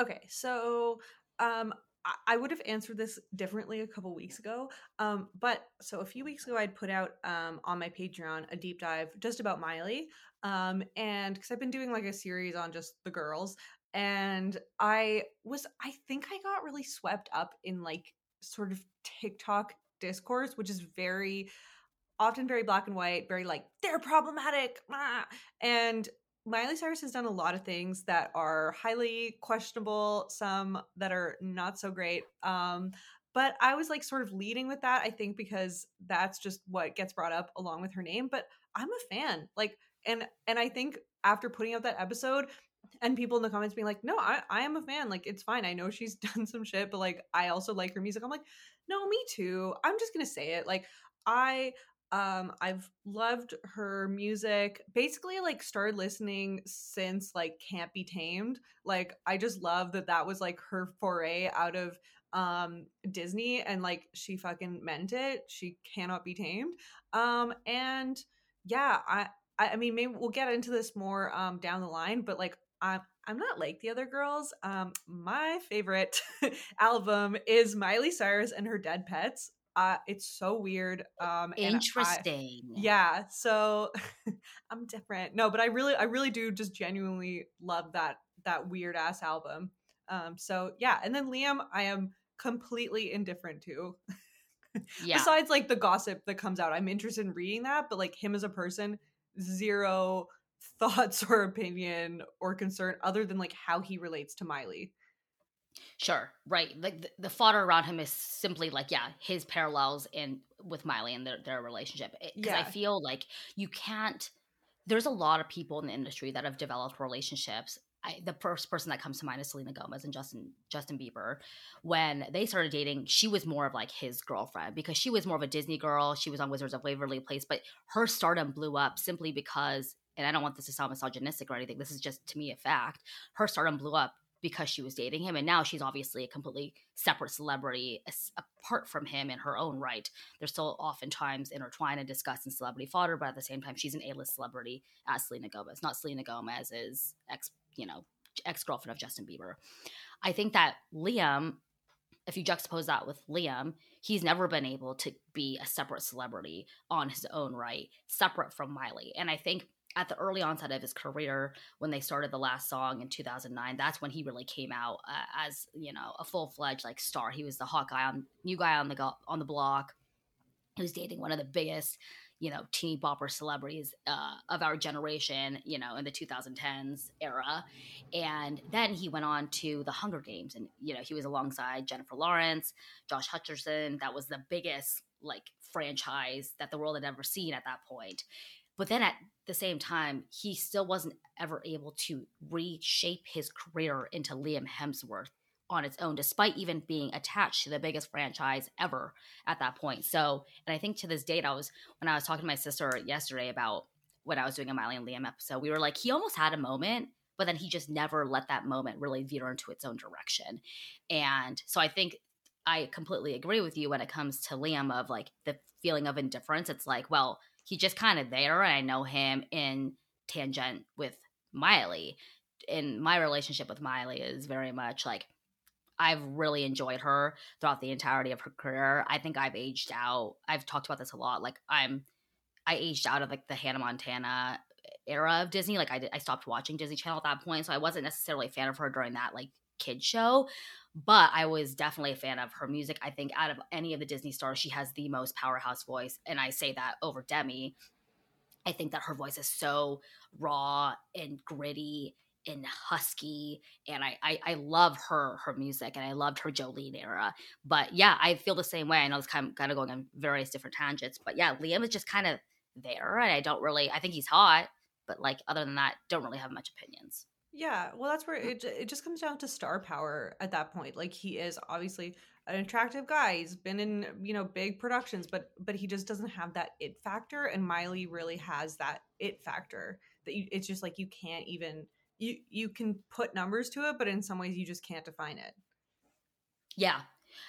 Okay, so um, I would have answered this differently a couple weeks ago, um, but so a few weeks ago I'd put out um, on my Patreon a deep dive just about Miley, um, and because I've been doing like a series on just the girls, and I was, I think I got really swept up in like sort of TikTok discourse, which is very often very black and white, very like they're problematic, ah. And Miley Cyrus has done a lot of things that are highly questionable, some that are not so great, um but I was like sort of leading with that, I think, because that's just what gets brought up along with her name. But I'm a fan, like, and and I think after putting out that episode and people in the comments being like, no, I, I am a fan. Like, it's fine. I know she's done some shit, but like, I also like her music. I'm like, no, me too. I'm just going to say it. Like, I, um, I've loved her music. Basically, like, started listening since like Can't Be Tamed. Like, I just love that that was like her foray out of um, Disney, and like, she fucking meant it. She cannot be tamed. Um, and yeah, I, I mean, maybe we'll get into this more um, down the line, but like, I'm, I'm not like the other girls. Um, my favorite album is Miley Cyrus and Her Dead Pets. Uh, it's so weird. Um, Interesting. And I, yeah. So I'm different. No, but I really, I really do just genuinely love that, that weird ass album. Um, so yeah. And then Liam, I am completely indifferent to. Yeah. Besides like the gossip that comes out, I'm interested in reading that, but like him as a person, zero thoughts or opinion or concern other than like how he relates to Miley. Sure. Right. Like the, the fodder around him is simply like, yeah, his parallels in with Miley and their, their relationship. Because yeah. I feel like you can't, there's a lot of people in the industry that have developed relationships. I, the first person that comes to mind is Selena Gomez and Justin Justin Bieber. When they started dating, she was more of like his girlfriend because she was more of a Disney girl. She was on Wizards of Waverly Place, but her stardom blew up simply because, and I don't want this to sound misogynistic or anything, this is just to me a fact, her stardom blew up because she was dating him, and now she's obviously a completely separate celebrity apart from him in her own right. They're still oftentimes intertwined and discussed in celebrity fodder, but at the same time, she's an A-list celebrity as Selena Gomez, not Selena Gomez's ex, you know, ex-girlfriend of Justin Bieber. I think that Liam, if you juxtapose that with Liam, he's never been able to be a separate celebrity on his own right, separate from Miley. And I think at the early onset of his career, when they started The Last Song in two thousand nine, that's when he really came out uh, as, you know, a full-fledged like star. He was the hot guy on new guy on the go- on the block, who's dating one of the biggest, you know, teeny bopper celebrities uh, of our generation, you know, in the two thousand tens era. And then he went on to The Hunger Games, and you know, he was alongside Jennifer Lawrence, Josh Hutcherson. That was the biggest like franchise that the world had ever seen at that point. But then at the same time, he still wasn't ever able to reshape his career into Liam Hemsworth on its own, despite even being attached to the biggest franchise ever at that point. So, and I think to this date, I was, when I was talking to my sister yesterday about when I was doing a Miley and Liam episode, we were like, he almost had a moment, but then he just never let that moment really veer into its own direction. And so I think I completely agree with you when it comes to Liam of like the feeling of indifference. It's like, well, he's just kind of there, and I know him in tangent with Miley. And my relationship with Miley is very much like, I've really enjoyed her throughout the entirety of her career. I think I've aged out. I've talked about this a lot. Like I'm, I aged out of like the Hannah Montana era of Disney. Like I did, I stopped watching Disney Channel at that point. So I wasn't necessarily a fan of her during that like kid show, but I was definitely a fan of her music. I think out of any of the Disney stars, she has the most powerhouse voice. And I say that over Demi. I think that her voice is so raw and gritty and husky, and I, I I love her her music, and I loved her Jolene era. But yeah, I feel the same way. I know it's kind of, kind of going on various different tangents, but yeah, Liam is just kind of there, and I don't really. I think he's hot, but like other than that, don't really have much opinions. Yeah, well, that's where it it just comes down to star power at that point. Like he is obviously an attractive guy. He's been in, you know, big productions, but but he just doesn't have that it factor, and Miley really has that it factor that you, it's just like you can't even. You you can put numbers to it, but in some ways you just can't define it. Yeah.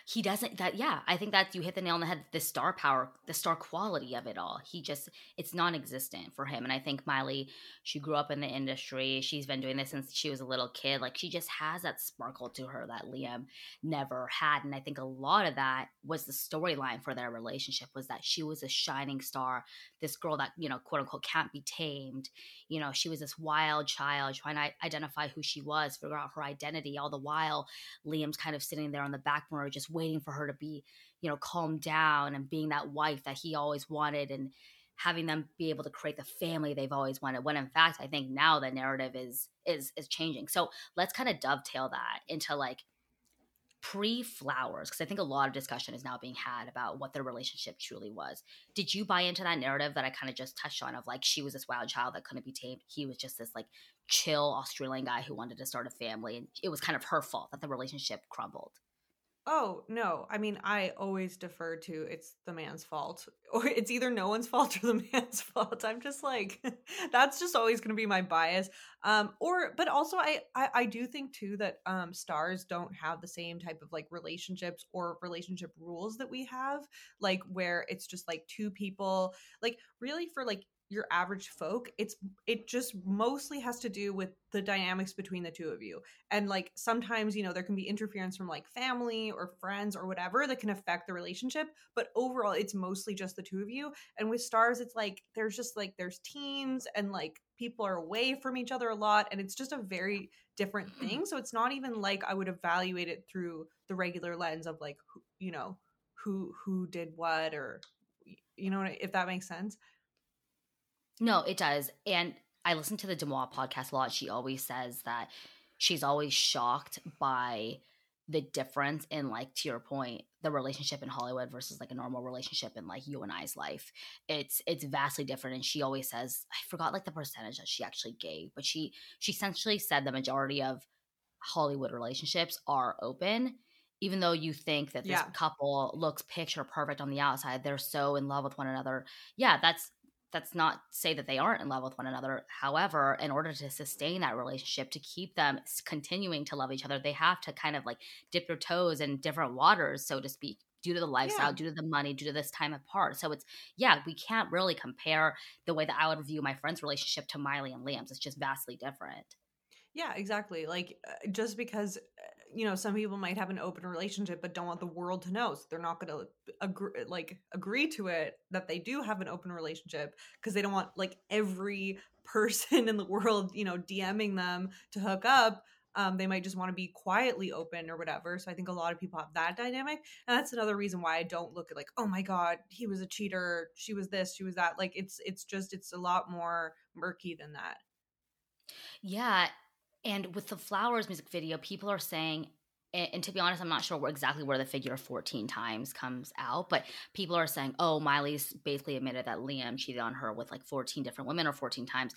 He doesn't – that. Yeah, I think that you hit the nail on the head, the star power, the star quality of it all. He just – it's non-existent for him. And I think Miley, she grew up in the industry. She's been doing this since she was a little kid. Like she just has that sparkle to her that Liam never had. And I think a lot of that was the storyline for their relationship, was that she was a shining star, this girl that, you know, quote unquote can't be tamed. You know, she was this wild child trying to identify who she was, figure out her identity. All the while, Liam's kind of sitting there on the back mirror just waiting for her to be, you know, calmed down and being that wife that he always wanted and having them be able to create the family they've always wanted. When in fact, I think now the narrative is is is changing. So let's kind of dovetail that into like pre-Flowers, because I think a lot of discussion is now being had about what their relationship truly was. Did you buy into that narrative that I kind of just touched on of like she was this wild child that couldn't be tamed? He was just this like chill Australian guy who wanted to start a family, and it was kind of her fault that the relationship crumbled. Oh, no. I mean, I always defer to it's the man's fault, or it's either no one's fault or the man's fault. I'm just like, that's just always going to be my bias. Um, or, but also I, I, I do think too that um, stars don't have the same type of like relationships or relationship rules that we have, like where it's just like two people, like really for like your average folk, it's it just mostly has to do with the dynamics between the two of you. And like sometimes, you know, there can be interference from like family or friends or whatever that can affect the relationship, but overall it's mostly just the two of you. And with stars, it's like there's just like there's teams and like people are away from each other a lot, and it's just a very different thing. So it's not even like I would evaluate it through the regular lens of like, you know, who who did what, or you know, if that makes sense. No, it does. And I listen to the Demois podcast a lot. She always says that she's always shocked by the difference in, like, to your point, the relationship in Hollywood versus like a normal relationship in like you and I's life. It's it's vastly different. And she always says, I forgot like the percentage that she actually gave, but she she essentially said the majority of Hollywood relationships are open. Even though you think that this yeah. couple looks picture perfect on the outside, they're so in love with one another. Yeah, that's That's not say that they aren't in love with one another. However, in order to sustain that relationship, to keep them continuing to love each other, they have to kind of like dip their toes in different waters, so to speak, due to the lifestyle, yeah. due to the money, due to this time apart. So it's, yeah, we can't really compare the way that I would view my friend's relationship to Miley and Liam's. It's just vastly different. Yeah, exactly. Like uh, just because, you know, some people might have an open relationship but don't want the world to know, so they're not going to agree, like agree to it that they do have an open relationship, because they don't want like every person in the world, you know, DMing them to hook up. Um, they might just want to be quietly open or whatever. So I think a lot of people have that dynamic, and that's another reason why I don't look at like, oh my God, he was a cheater, she was this, she was that. Like it's it's just it's a lot more murky than that. Yeah. And with the Flowers music video, people are saying, and, and to be honest, I'm not sure where, exactly where the figure fourteen times comes out, but people are saying, oh, Miley's basically admitted that Liam cheated on her with like fourteen different women or fourteen times.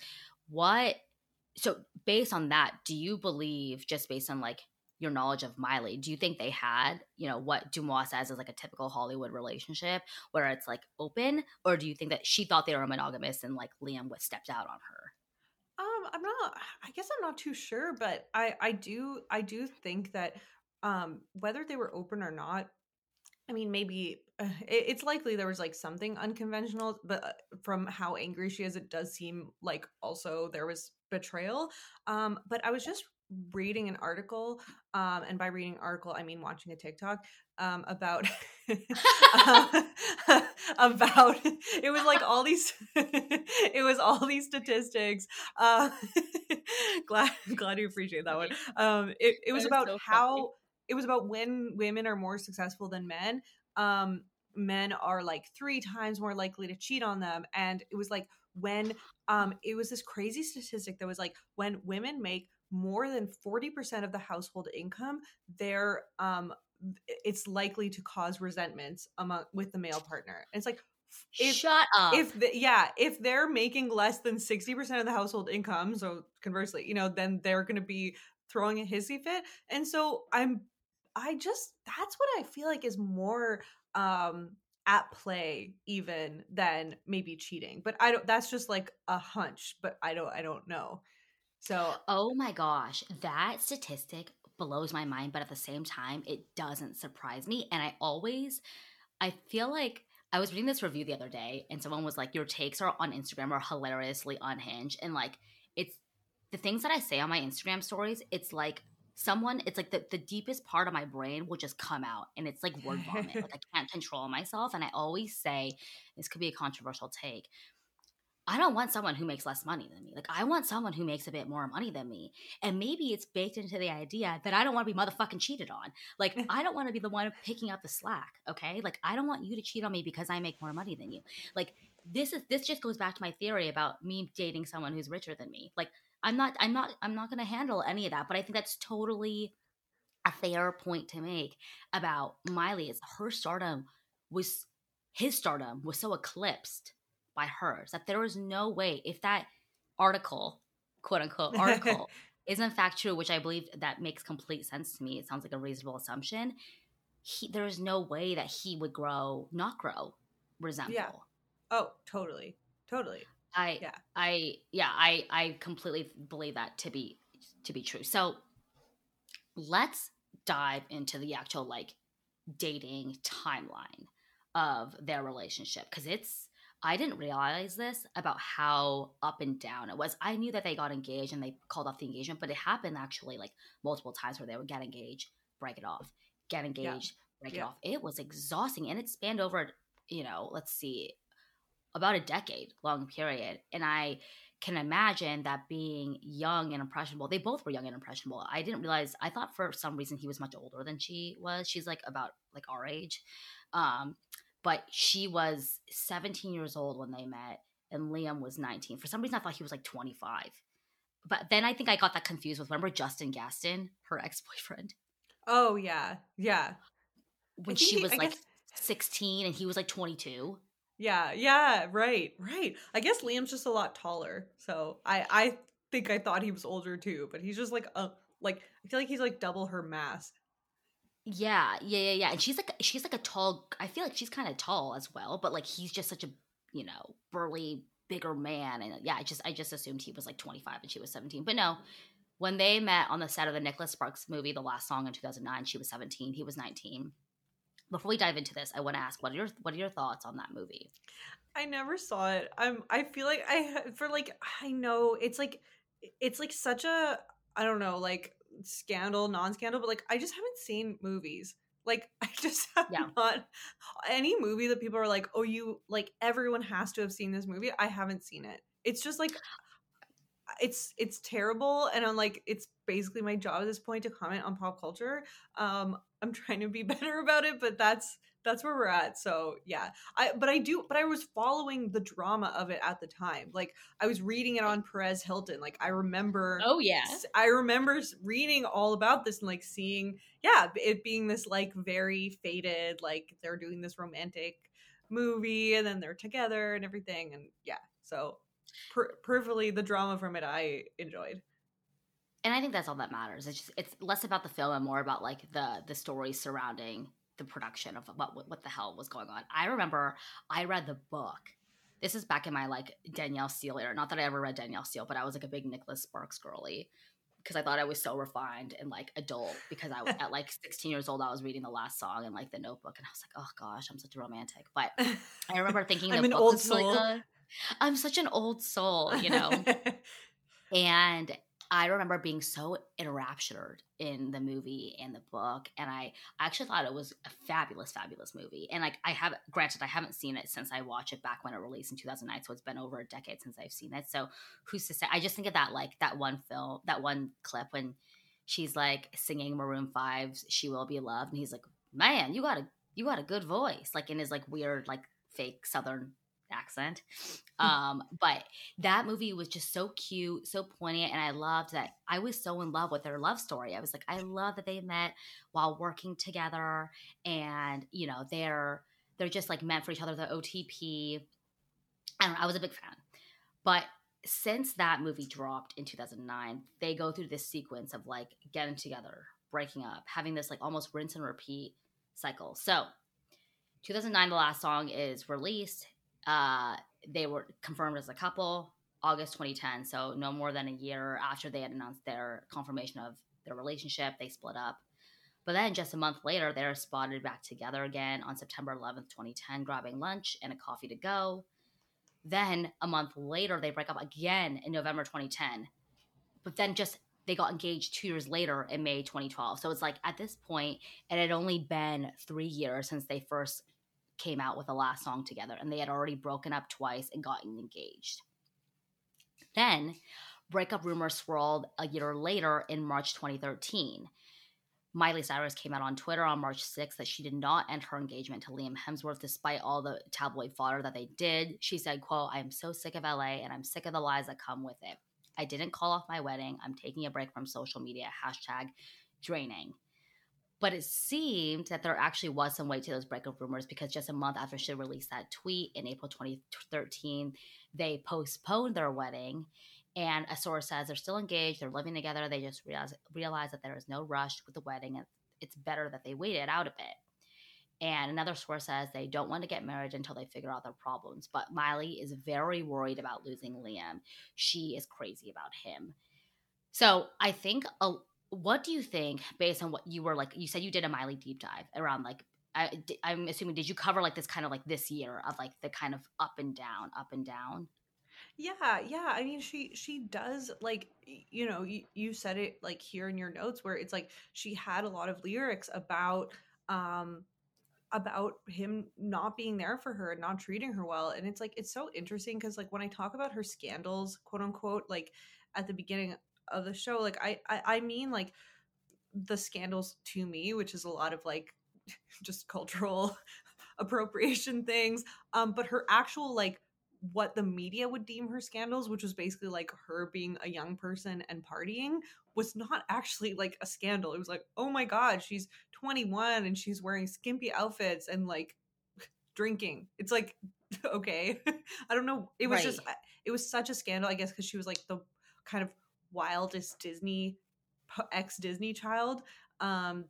What? So based on that, do you believe, just based on like your knowledge of Miley, do you think they had, you know, what Dumois says is like a typical Hollywood relationship where it's like open? Or do you think that she thought they were monogamous and like Liam was stepped out on her? I'm not, I guess I'm not too sure, but I, I do, I do think that um, whether they were open or not, I mean, maybe uh, it, it's likely there was like something unconventional, but from how angry she is, it does seem like also there was betrayal. Um, but I was just reading an article, um, and by reading article, I mean watching a TikTok, um, about, um, about, it was like all these, it was all these statistics. Uh, glad, glad you appreciate that one. Um, it, it was about how, it was about when women are more successful than men, um, men are like three times more likely to cheat on them. And it was like, when, um, it was this crazy statistic that was like, when women make more than forty percent of the household income, they're um it's likely to cause resentments among with the male partner. And it's like, if, shut up. If the, yeah, if they're making less than sixty percent of the household income, so conversely, you know, then they're going to be throwing a hissy fit. And so I'm, I just, that's what I feel like is more um at play even than maybe cheating. But I don't, that's just like a hunch, but I don't, I don't know. So, oh my gosh, that statistic blows my mind, but at the same time, it doesn't surprise me. And I always, I feel like I was reading this review the other day, and someone was like, your takes are on Instagram are hilariously unhinged. And like, it's the things that I say on my Instagram stories, it's like someone, it's like the, the deepest part of my brain will just come out, and it's like word vomit. Like, I can't control myself. And I always say, this could be a controversial take, I don't want someone who makes less money than me. Like, I want someone who makes a bit more money than me. And maybe it's baked into the idea that I don't want to be motherfucking cheated on. Like, I don't want to be the one picking up the slack, okay? Like, I don't want you to cheat on me because I make more money than you. Like, this is this just goes back to my theory about me dating someone who's richer than me. Like, I'm not I'm not I'm not going to handle any of that, but I think that's totally a fair point to make about Miley. Is her stardom was his stardom was so eclipsed by hers that there was no way, if that article, quote unquote article, is in fact true, which I believe that makes complete sense to me. It sounds like a reasonable assumption. He, there is no way that he would grow, not grow, resentful. Yeah. Oh, totally, totally. I, yeah, I, yeah, I, I completely believe that to be to be true. So let's dive into the actual like dating timeline of their relationship, because it's. I didn't realize this about how up and down it was. I knew that they got engaged and they called off the engagement, but it happened actually like multiple times where they would get engaged, break it off, get engaged, yeah. break yeah. it off. It was exhausting, and it spanned over, you know, let's see, about a decade long period. And I can imagine that being young and impressionable, they both were young and impressionable. I didn't realize, I thought for some reason he was much older than she was. She's like about like our age. Um, But she was seventeen years old when they met, and Liam was nineteen. For some reason, I thought he was like twenty-five. But then I think I got that confused with, remember Justin Gaston, her ex-boyfriend? Oh, yeah. Yeah. When she he, was I like guess... sixteen and he was like twenty-two. Yeah. Yeah. Right. Right. I guess Liam's just a lot taller. So I, I think I thought he was older too, but he's just like, a, like I feel like he's like double her mass. Yeah, yeah, yeah, yeah. And she's like, she's like a tall, I feel like she's kind of tall as well, but like he's just such a, you know, burly, bigger man. And yeah, I just, I just assumed he was like twenty-five and she was seventeen. But no, when they met on the set of the Nicholas Sparks movie, The Last Song in two thousand nine, she was seventeen, he was nineteen. Before we dive into this, I want to ask, what are your, what are your thoughts on that movie? I never saw it. I'm, I feel like I, for like, I know it's like, it's like such a, I don't know, like, scandal, non-scandal, but like I just haven't seen movies. Like I just have yeah. not any movie that people are like, oh, you like everyone has to have seen this movie. I haven't seen it. It's just like it's it's terrible, and I'm like, it's basically my job at this point to comment on pop culture. Um, I'm trying to be better about it, but that's that's where we're at. So yeah, I but I do, but I was following the drama of it at the time. Like I was reading it on Perez Hilton. Like I remember, oh yeah, I remember reading all about this and like seeing, yeah, it being this like very faded, like they're doing this romantic movie and then they're together and everything, and yeah, so per- perfectly the drama from it I enjoyed. And I think that's all that matters. It's just, it's less about the film and more about like the the story surrounding the production of what what the hell was going on. I remember I read the book. This is back in my like Danielle Steel era. Not that I ever read Danielle Steel, but I was like a big Nicholas Sparks girly because I thought I was so refined and like adult because I at like sixteen years old I was reading The Last Song and like The Notebook, and I was like, oh gosh, I'm such a romantic. But I remember thinking the I'm an book old was soul. Like a, I'm such an old soul, you know. And I remember being so enraptured in the movie and the book, and I actually thought it was a fabulous, fabulous movie. And like, I have, granted, I haven't seen it since I watched it back when it released in two thousand nine, so it's been over a decade since I've seen it. So who's to say? I just think of that, like that one film, that one clip when she's like singing Maroon five's "She Will Be Loved," and he's like, "Man, you got a you got a good voice," like in his like weird like fake Southern accent. Um, but that movie was just so cute, so poignant, and I loved that. I was so in love with their love story. I was like, I love that they met while working together, and you know, they're they're just like meant for each other. The O T P. I don't know, I was a big fan, but since that movie dropped in two thousand nine, they go through this sequence of like getting together, breaking up, having this like almost rinse and repeat cycle. So two thousand nine, The Last Song is released. Uh, they were confirmed as a couple August twenty ten. So no more than a year after they had announced their confirmation of their relationship, they split up. But then just a month later, they were spotted back together again on September eleventh, twenty ten, grabbing lunch and a coffee to go. Then a month later, they break up again in November twenty ten. But then just they got engaged two years later in May twenty twelve. So it's like at this point, it had only been three years since they first came out with The Last Song together. And they had already broken up twice and gotten engaged. Then breakup rumors swirled a year later in March twenty thirteen. Miley Cyrus came out on Twitter on March sixth that she did not end her engagement to Liam Hemsworth despite all the tabloid fodder that they did. She said, quote, "I am so sick of L A and I'm sick of the lies that come with it. I didn't call off my wedding. I'm taking a break from social media. Hashtag draining." But it seemed that there actually was some weight to those breakup rumors because just a month after she released that tweet in April twenty thirteen, they postponed their wedding. And a source says they're still engaged, they're living together, they just realize, realize that there is no rush with the wedding, and it's better that they waited out a bit. And another source says they don't want to get married until they figure out their problems. But Miley is very worried about losing Liam. She is crazy about him. So I think, uh, what do you think, based on what you were like, you said you did a Miley deep dive around like, I, I'm assuming, did you cover like this kind of like this year of like the kind of up and down, up and down? Yeah, yeah. I mean, she she does, like, you know, you, you said it like here in your notes where it's like she had a lot of lyrics about um about him not being there for her and not treating her well. And it's like, it's so interesting because like when I talk about her scandals, quote unquote, like at the beginning of the show, like I I, I mean like the scandals to me, which is a lot of like just cultural appropriation things. Um, but her actual like what the media would deem her scandals, which was basically like her being a young person and partying, was not actually like a scandal. It was like, oh my God, she's twenty-one and she's wearing skimpy outfits and like drinking. It's like, okay. I don't know. It was right. just, it was such a scandal, I guess, because she was like the kind of wildest Disney, ex-Disney child. Um,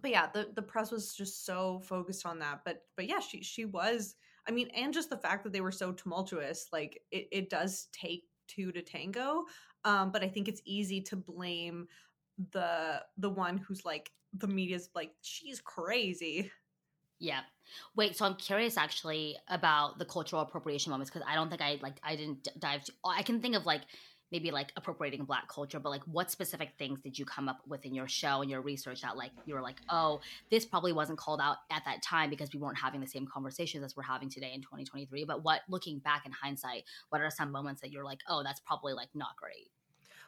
but yeah, the, the press was just so focused on that. But, but yeah, she, she was, I mean, and just the fact that they were so tumultuous, like it, it does take two to tango. Um, but I think it's easy to blame the the one who's like, the media's like, she's crazy. Yeah. Wait, so I'm curious actually about the cultural appropriation moments, because I don't think I like, I didn't dive to, I can think of like, maybe like appropriating Black culture, but like what specific things did you come up with in your show and your research that like you were like, oh, this probably wasn't called out at that time because we weren't having the same conversations as we're having today in twenty twenty-three. But what, looking back in hindsight, what are some moments that you're like, oh, that's probably like not great?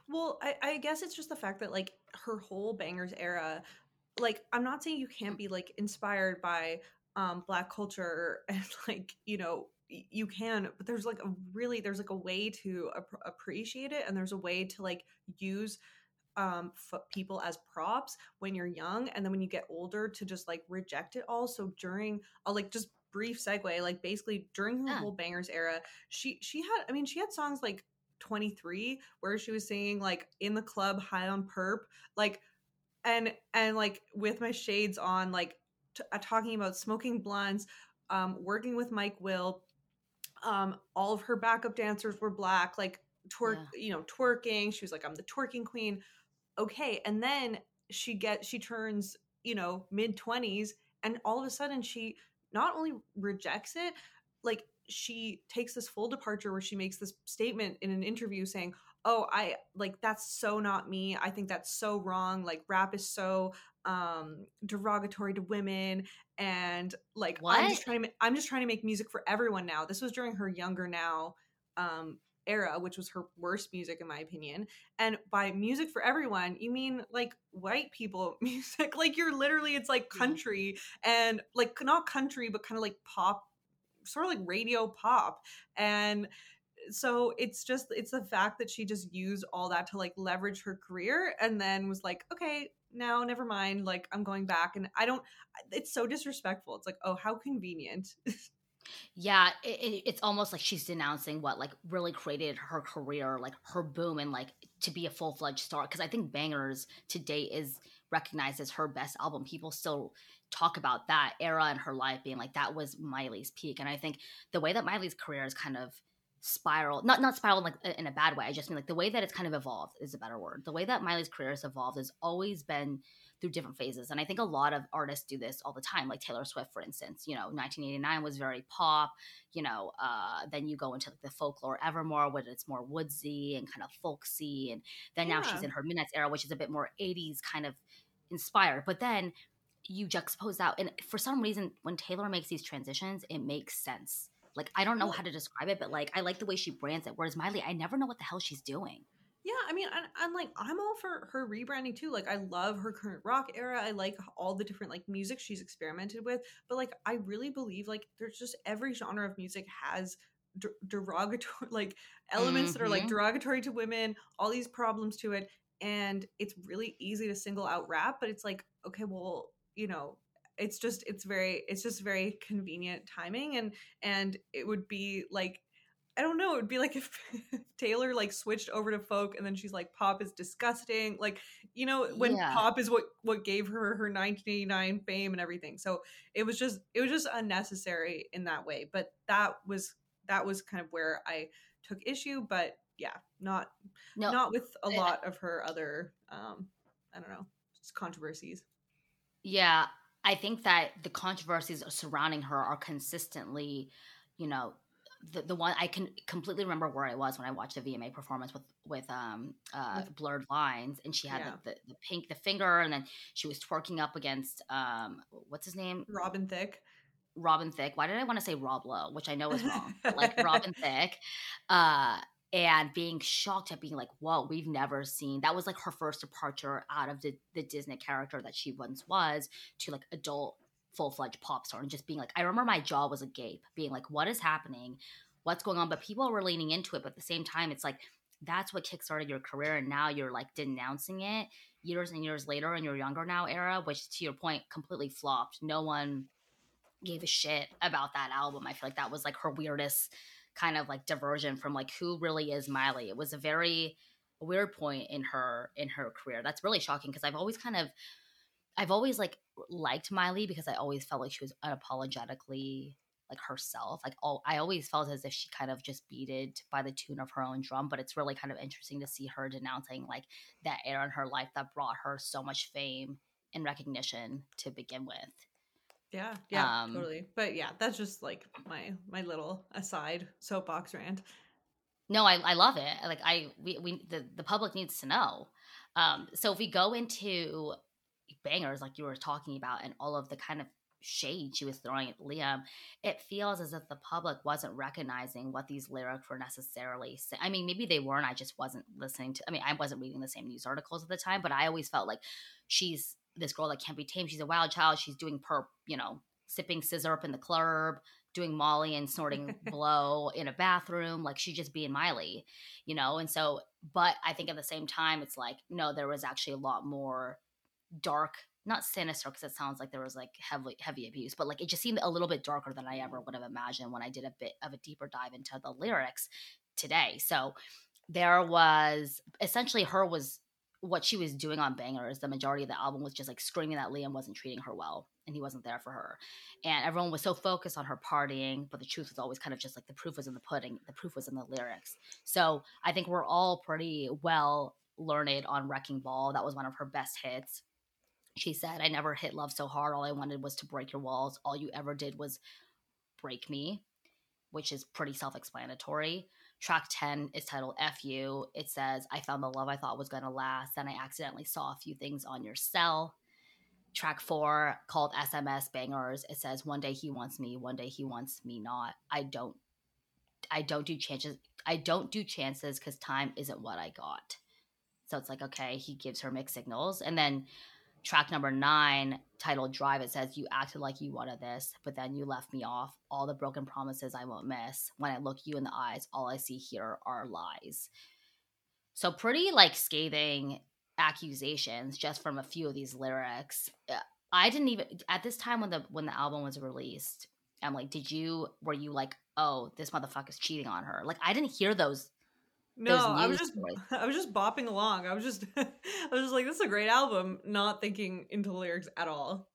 Well, I, I guess it's just the fact that like her whole Bangers era, like I'm not saying you can't be like inspired by um, Black culture and like, you know, you can, but there's like a really, there's like a way to ap- appreciate it. And there's a way to like use um, f- people as props when you're young. And then when you get older to just like reject it all. So during a like just brief segue, like basically during her yeah. whole Bangers era, she, she had, I mean, she had songs like twenty-three where she was singing like in the club, high on perp, like, and, and like with my shades on, like t- uh, talking about smoking blunts, um, working with Mike Will, Um, all of her backup dancers were Black, like twerk, yeah. you know, twerking. She was like, I'm the twerking queen. Okay. And then she gets, she turns, you know, mid twenties. And all of a sudden she not only rejects it, like she takes this full departure where she makes this statement in an interview saying, oh, I like, that's so not me. I think that's so wrong. Like, rap is so um, derogatory to women. And like, what? I'm just trying to, I'm just trying to make music for everyone now. This was during her Younger Now um, era, which was her worst music in my opinion. And by music for everyone, you mean like white people music. Like, you're literally, it's like country and like, not country, but kind of like pop, sort of like radio pop. And so it's just, it's the fact that she just used all that to like leverage her career and then was like, okay, now never mind, like I'm going back. And I don't, it's so disrespectful. It's like, oh, how convenient. Yeah, it, it's almost like she's denouncing what like really created her career, like her boom, and like to be a full-fledged star, because I think Bangers today is recognized as her best album. People still talk about that era in her life being like, that was Miley's peak. And I think the way that Miley's career is kind of spiraled, not not spiraled like in a bad way, I just mean like the way that it's kind of evolved is a better word. The way that Miley's career has evolved has always been through different phases. And I think a lot of artists do this all the time, like Taylor Swift, for instance. You know, nineteen eighty-nine was very pop, you know, uh, then you go into like the folklore Evermore, where it's more woodsy and kind of folksy. And then now yeah. she's in her Midnight's era, which is a bit more eighties kind of inspired. But then you juxtapose that. And for some reason, when Taylor makes these transitions, it makes sense. Like, I don't know how to describe it, but like, I like the way she brands it. Whereas Miley, I never know what the hell she's doing. Yeah, I mean, I'm, I'm like, I'm all for her rebranding too. Like, I love her current rock era. I like all the different like music she's experimented with. But like, I really believe like there's just every genre of music has der- derogatory like elements mm-hmm. that are like derogatory to women, all these problems to it. And it's really easy to single out rap, but it's like, okay, well, you know, it's just, it's very, it's just very convenient timing. And, and it would be like, I don't know. It would be like if Taylor like switched over to folk and then she's like, pop is disgusting. Like, you know, when yeah. pop is what, what gave her her nineteen eighty-nine fame and everything. So it was just, it was just unnecessary in that way. But that was, that was kind of where I took issue, but yeah, not, no. not with a lot of her other, um, I don't know, just controversies. Yeah. I think that the controversies surrounding her are consistently, you know, The, the one I can completely remember where I was when I watched the V M A performance with with um uh Blurred Lines, and she had yeah. the, the, the pink the finger, and then she was twerking up against um what's his name Robin Thicke Robin Thicke why did I want to say Rob Lowe, which I know is wrong, but like Robin Thicke, uh and being shocked at being like, whoa, we've never seen that. Was like her first departure out of the, the Disney character that she once was to like adult full-fledged pop star, and just being like, I remember my jaw was agape, being like, what is happening? What's going on? But people were leaning into it. But at the same time, it's like, that's what kickstarted your career. And now you're like denouncing it years and years later in your Younger Now era, which to your point, completely flopped. No one gave a shit about that album. I feel like that was like her weirdest kind of like diversion from like, who really is Miley? It was a very weird point in her, in her career. That's really shocking, because I've always kind of, I've always like liked Miley, because I always felt like she was unapologetically like herself. Like all, I always felt as if she kind of just beated by the tune of her own drum, but it's really kind of interesting to see her denouncing like that era in her life that brought her so much fame and recognition to begin with. Yeah. Yeah, um, totally. But yeah, that's just like my, my little aside soapbox rant. No, I, I love it. Like I, we, we, the, the public needs to know. Um, so if we go into Bangers, like you were talking about, and all of the kind of shade she was throwing at Liam, it feels as if the public wasn't recognizing what these lyrics were necessarily saying. I mean, maybe they weren't. I just wasn't listening to, I mean, I wasn't reading the same news articles at the time, but I always felt like she's this girl that can't be tamed. She's a wild child. She's doing perp, you know, sipping scissor up in the club, doing Molly and snorting blow in a bathroom. Like, she just being Miley, you know? And so, but I think at the same time, it's like, no, there was actually a lot more dark, not sinister, because it sounds like there was like heavy heavy abuse, but like it just seemed a little bit darker than I ever would have imagined when I did a bit of a deeper dive into the lyrics today. So there was essentially her was what she was doing on Bangers. The majority of the album was just like screaming that Liam wasn't treating her well and he wasn't there for her, and everyone was so focused on her partying, but the truth was always kind of just like the proof was in the pudding, the proof was in the lyrics. So I think we're all pretty well learned on Wrecking Ball. That was one of her best hits. She said, I never hit love so hard. All I wanted was to break your walls. All you ever did was break me, which is pretty self-explanatory. Track ten is titled F You. It says, I found the love I thought was going to last, and I accidentally saw a few things on your cell. Track four, called S M S Bangers. It says, one day he wants me, one day he wants me not. I don't, I don't do chances. I don't do chances because time isn't what I got. So it's like, okay, he gives her mixed signals. And then track number nine, titled Drive, it says, you acted like you wanted this, but then you left me off. All the broken promises I won't miss. When I look you in the eyes, all I see here are lies. So pretty like scathing accusations just from a few of these lyrics. I didn't even, at this time when the when the album was released, I'm like, did you, were you like, oh, this motherfucker's cheating on her? Like, I didn't hear those. No, I was just stories. I was just bopping along. I was just I was just like, this is a great album, not thinking into lyrics at all.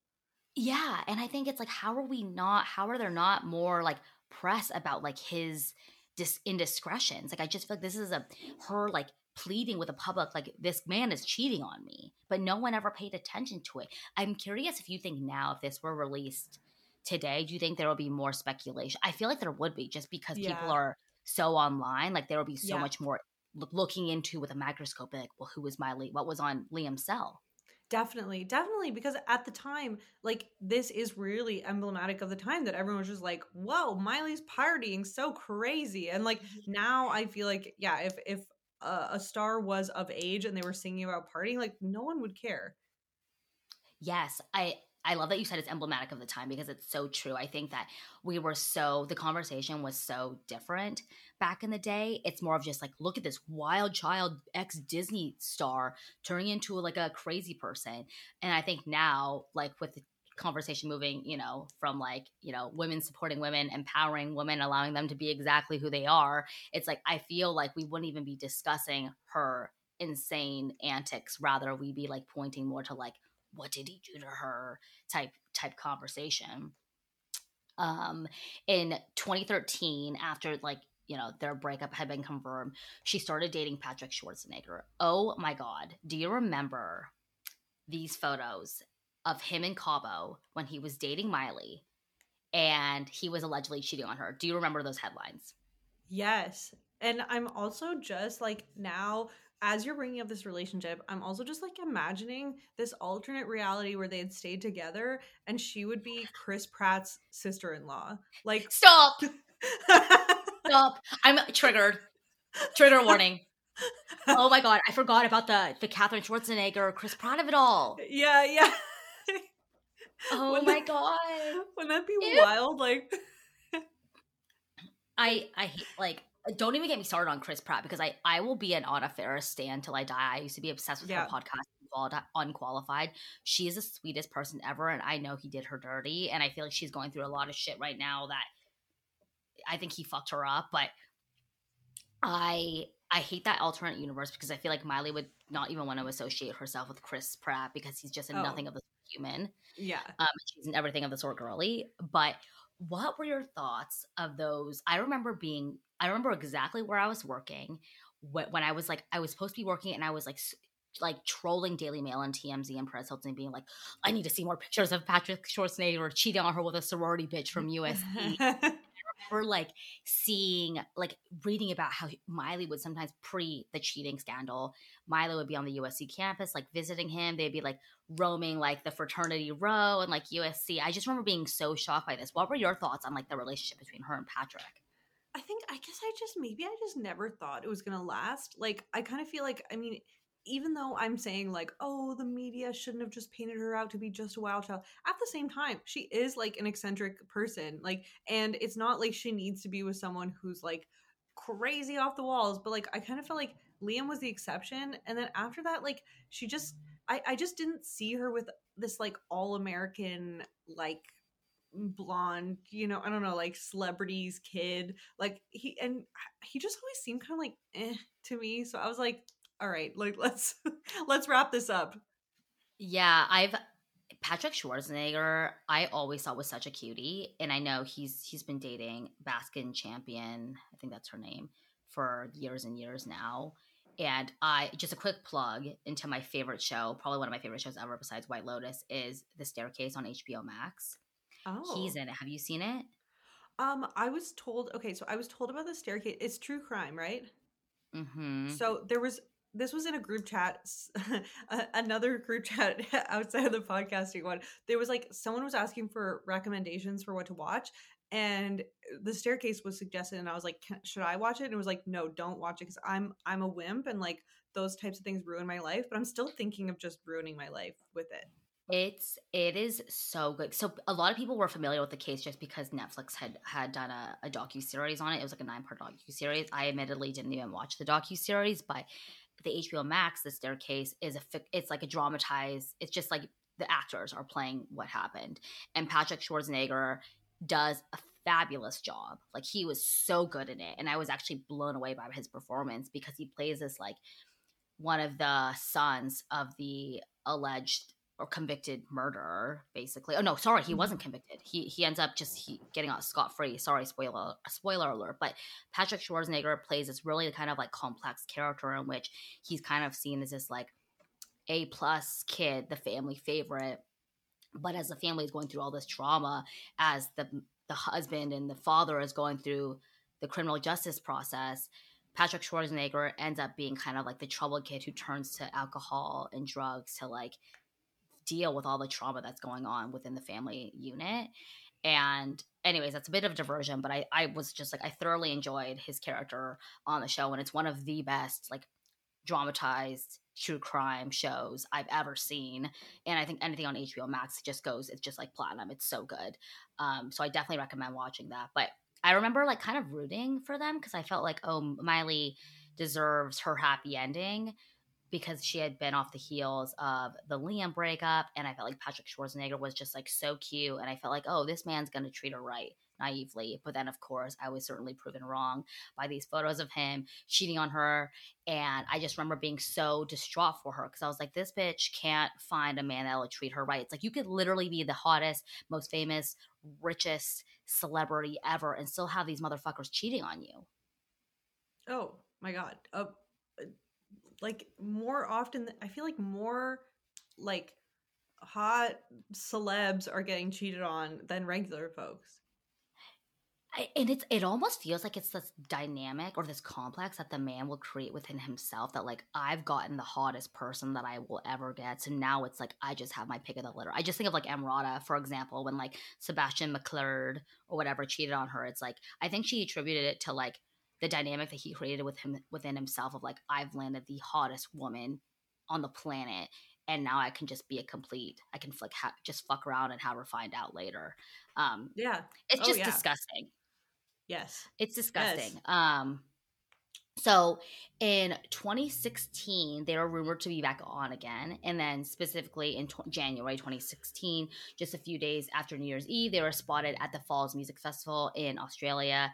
Yeah, and I think it's like, how are we not how are there not more like press about like his dis- indiscretions? Like, I just feel like this is a her like pleading with the public, like, this man is cheating on me, but no one ever paid attention to it. I'm curious if you think now, if this were released today, do you think there will be more speculation? I feel like there would be, just because yeah. people are so online, like there will be so yeah. much more lo- looking into with a microscope, like, well, who was Miley? What was on Liam's cell? Definitely, definitely, because at the time, like, this is really emblematic of the time that everyone was just like, whoa, Miley's partying so crazy. And like, now I feel like, yeah, if, if uh, a star was of age and they were singing about partying, like, no one would care. Yes, I... I love that you said it's emblematic of the time, because it's so true. I think that we were so – the conversation was so different back in the day. It's more of just like, look at this wild child ex-Disney star turning into like a crazy person. And I think now, like, with the conversation moving, you know, from like, you know, women supporting women, empowering women, allowing them to be exactly who they are, it's like, I feel like we wouldn't even be discussing her insane antics. Rather, we'd be like pointing more to like, what did he do to her type type conversation. Um, in twenty thirteen, after like, you know, their breakup had been confirmed, she started dating Patrick Schwarzenegger. Oh my God. Do you remember these photos of him in Cabo when he was dating Miley and he was allegedly cheating on her? Do you remember those headlines? Yes. And I'm also just like, now – as you're bringing up this relationship, I'm also just like imagining this alternate reality where they had stayed together and she would be Chris Pratt's sister-in-law. Like, stop. Stop. I'm triggered. Trigger warning. Oh my God. I forgot about the, the Katherine Schwarzenegger, Chris Pratt of it all. Yeah. Yeah. Oh wouldn't my that, God. Wouldn't that be Ew. wild? Like, I, I hate like, don't even get me started on Chris Pratt, because I, I will be an Anna Faris stan till I die. I used to be obsessed with yeah. her podcast, Unqualified. She is the sweetest person ever, and I know he did her dirty, and I feel like she's going through a lot of shit right now that I think he fucked her up. But I I hate that alternate universe, because I feel like Miley would not even want to associate herself with Chris Pratt, because he's just a oh. nothing of the sort human. Yeah. Um, she's an everything of the sort girly. But what were your thoughts of those? I remember being... I remember exactly where I was working when I was like, I was supposed to be working, and I was like, like trolling Daily Mail and T M Z and Perez Hilton, being like, I need to see more pictures of Patrick Schwarzenegger cheating on her with a sorority bitch from U S C. I remember like seeing, like reading about how Miley would sometimes pre the cheating scandal. Miley would be on the U S C campus, like visiting him. They'd be like roaming like the fraternity row and like U S C. I just remember being so shocked by this. What were your thoughts on like the relationship between her and Patrick? I think, I guess I just, maybe I just never thought it was going to last. Like, I kind of feel like, I mean, even though I'm saying like, oh, the media shouldn't have just painted her out to be just a wild child, at the same time, she is like an eccentric person. Like, and it's not like she needs to be with someone who's like crazy off the walls, but like, I kind of felt like Liam was the exception. And then after that, like, she just, I, I just didn't see her with this like all-American, like, blonde, you know, I don't know, like celebrities kid, like he and he just always seemed kind of like eh to me. So I was like, all right, like let's let's wrap this up. Yeah, I've Patrick Schwarzenegger, I always thought was such a cutie, and I know he's he's been dating Baskin Champion, I think that's her name, for years and years now. And I just a quick plug into my favorite show, probably one of my favorite shows ever besides White Lotus, is The Staircase on H B O Max. Oh. He's in it. Have you seen it? Um, I was told, okay, so I was told about The Staircase. It's true crime, right? Mm-hmm. So there was, this was in a group chat, another group chat outside of the podcasting one. There was like, someone was asking for recommendations for what to watch, and The Staircase was suggested, and I was like, Can, should I watch it? And it was like, no, don't watch it, because I'm, I'm a wimp, and like those types of things ruin my life, but I'm still thinking of just ruining my life with it. It's it is so good. So a lot of people were familiar with the case just because Netflix had, had done a, a docuseries on it. It was like a nine-part docuseries. I admittedly didn't even watch the docuseries, but the H B O Max, The Staircase, is a it's like a dramatized. It's just like the actors are playing what happened, and Patrick Schwarzenegger does a fabulous job. Like, he was so good in it, and I was actually blown away by his performance, because he plays this like one of the sons of the alleged or convicted murderer, basically. Oh no, sorry, he wasn't convicted. He he ends up just he, getting out scot-free. Sorry, spoiler spoiler alert. But Patrick Schwarzenegger plays this really kind of like complex character in which he's kind of seen as this like A-plus kid, the family favorite. But as the family is going through all this trauma, as the the husband and the father is going through the criminal justice process, Patrick Schwarzenegger ends up being kind of like the troubled kid who turns to alcohol and drugs to like deal with all the trauma that's going on within the family unit. And anyways, that's a bit of a diversion, but I, I was just like, I thoroughly enjoyed his character on the show, and it's one of the best like dramatized true crime shows I've ever seen. And I think anything on H B O Max just goes, it's just like platinum. It's so good. Um, so I definitely recommend watching that. But I remember like kind of rooting for them, because I felt like, oh, Miley deserves her happy ending, because she had been off the heels of the Liam breakup, and I felt like Patrick Schwarzenegger was just like so cute, and I felt like, oh, this man's going to treat her right, naively. But then, of course, I was certainly proven wrong by these photos of him cheating on her, and I just remember being so distraught for her, because I was like, this bitch can't find a man that will treat her right. It's like, you could literally be the hottest, most famous, richest celebrity ever and still have these motherfuckers cheating on you. Oh, my God. Oh. Uh- Like more often, I feel like more like hot celebs are getting cheated on than regular folks. I, and it's it almost feels like it's this dynamic or this complex that the man will create within himself, that like, I've gotten the hottest person that I will ever get, so now it's like I just have my pick of the litter. I just think of like Emrata, for example, when like Sebastian McClurd or whatever cheated on her. It's like, I think she attributed it to like the dynamic that he created with him within himself of like, I've landed the hottest woman on the planet, and now I can just be a complete, I can like ha- just fuck around and have her find out later. Um, yeah. It's just oh, yeah. disgusting. Yes. It's disgusting. Yes. Um, so in twenty sixteen, they were rumored to be back on again. And then specifically in tw- January twenty sixteen, just a few days after New Year's Eve, they were spotted at the Falls Music Festival in Australia.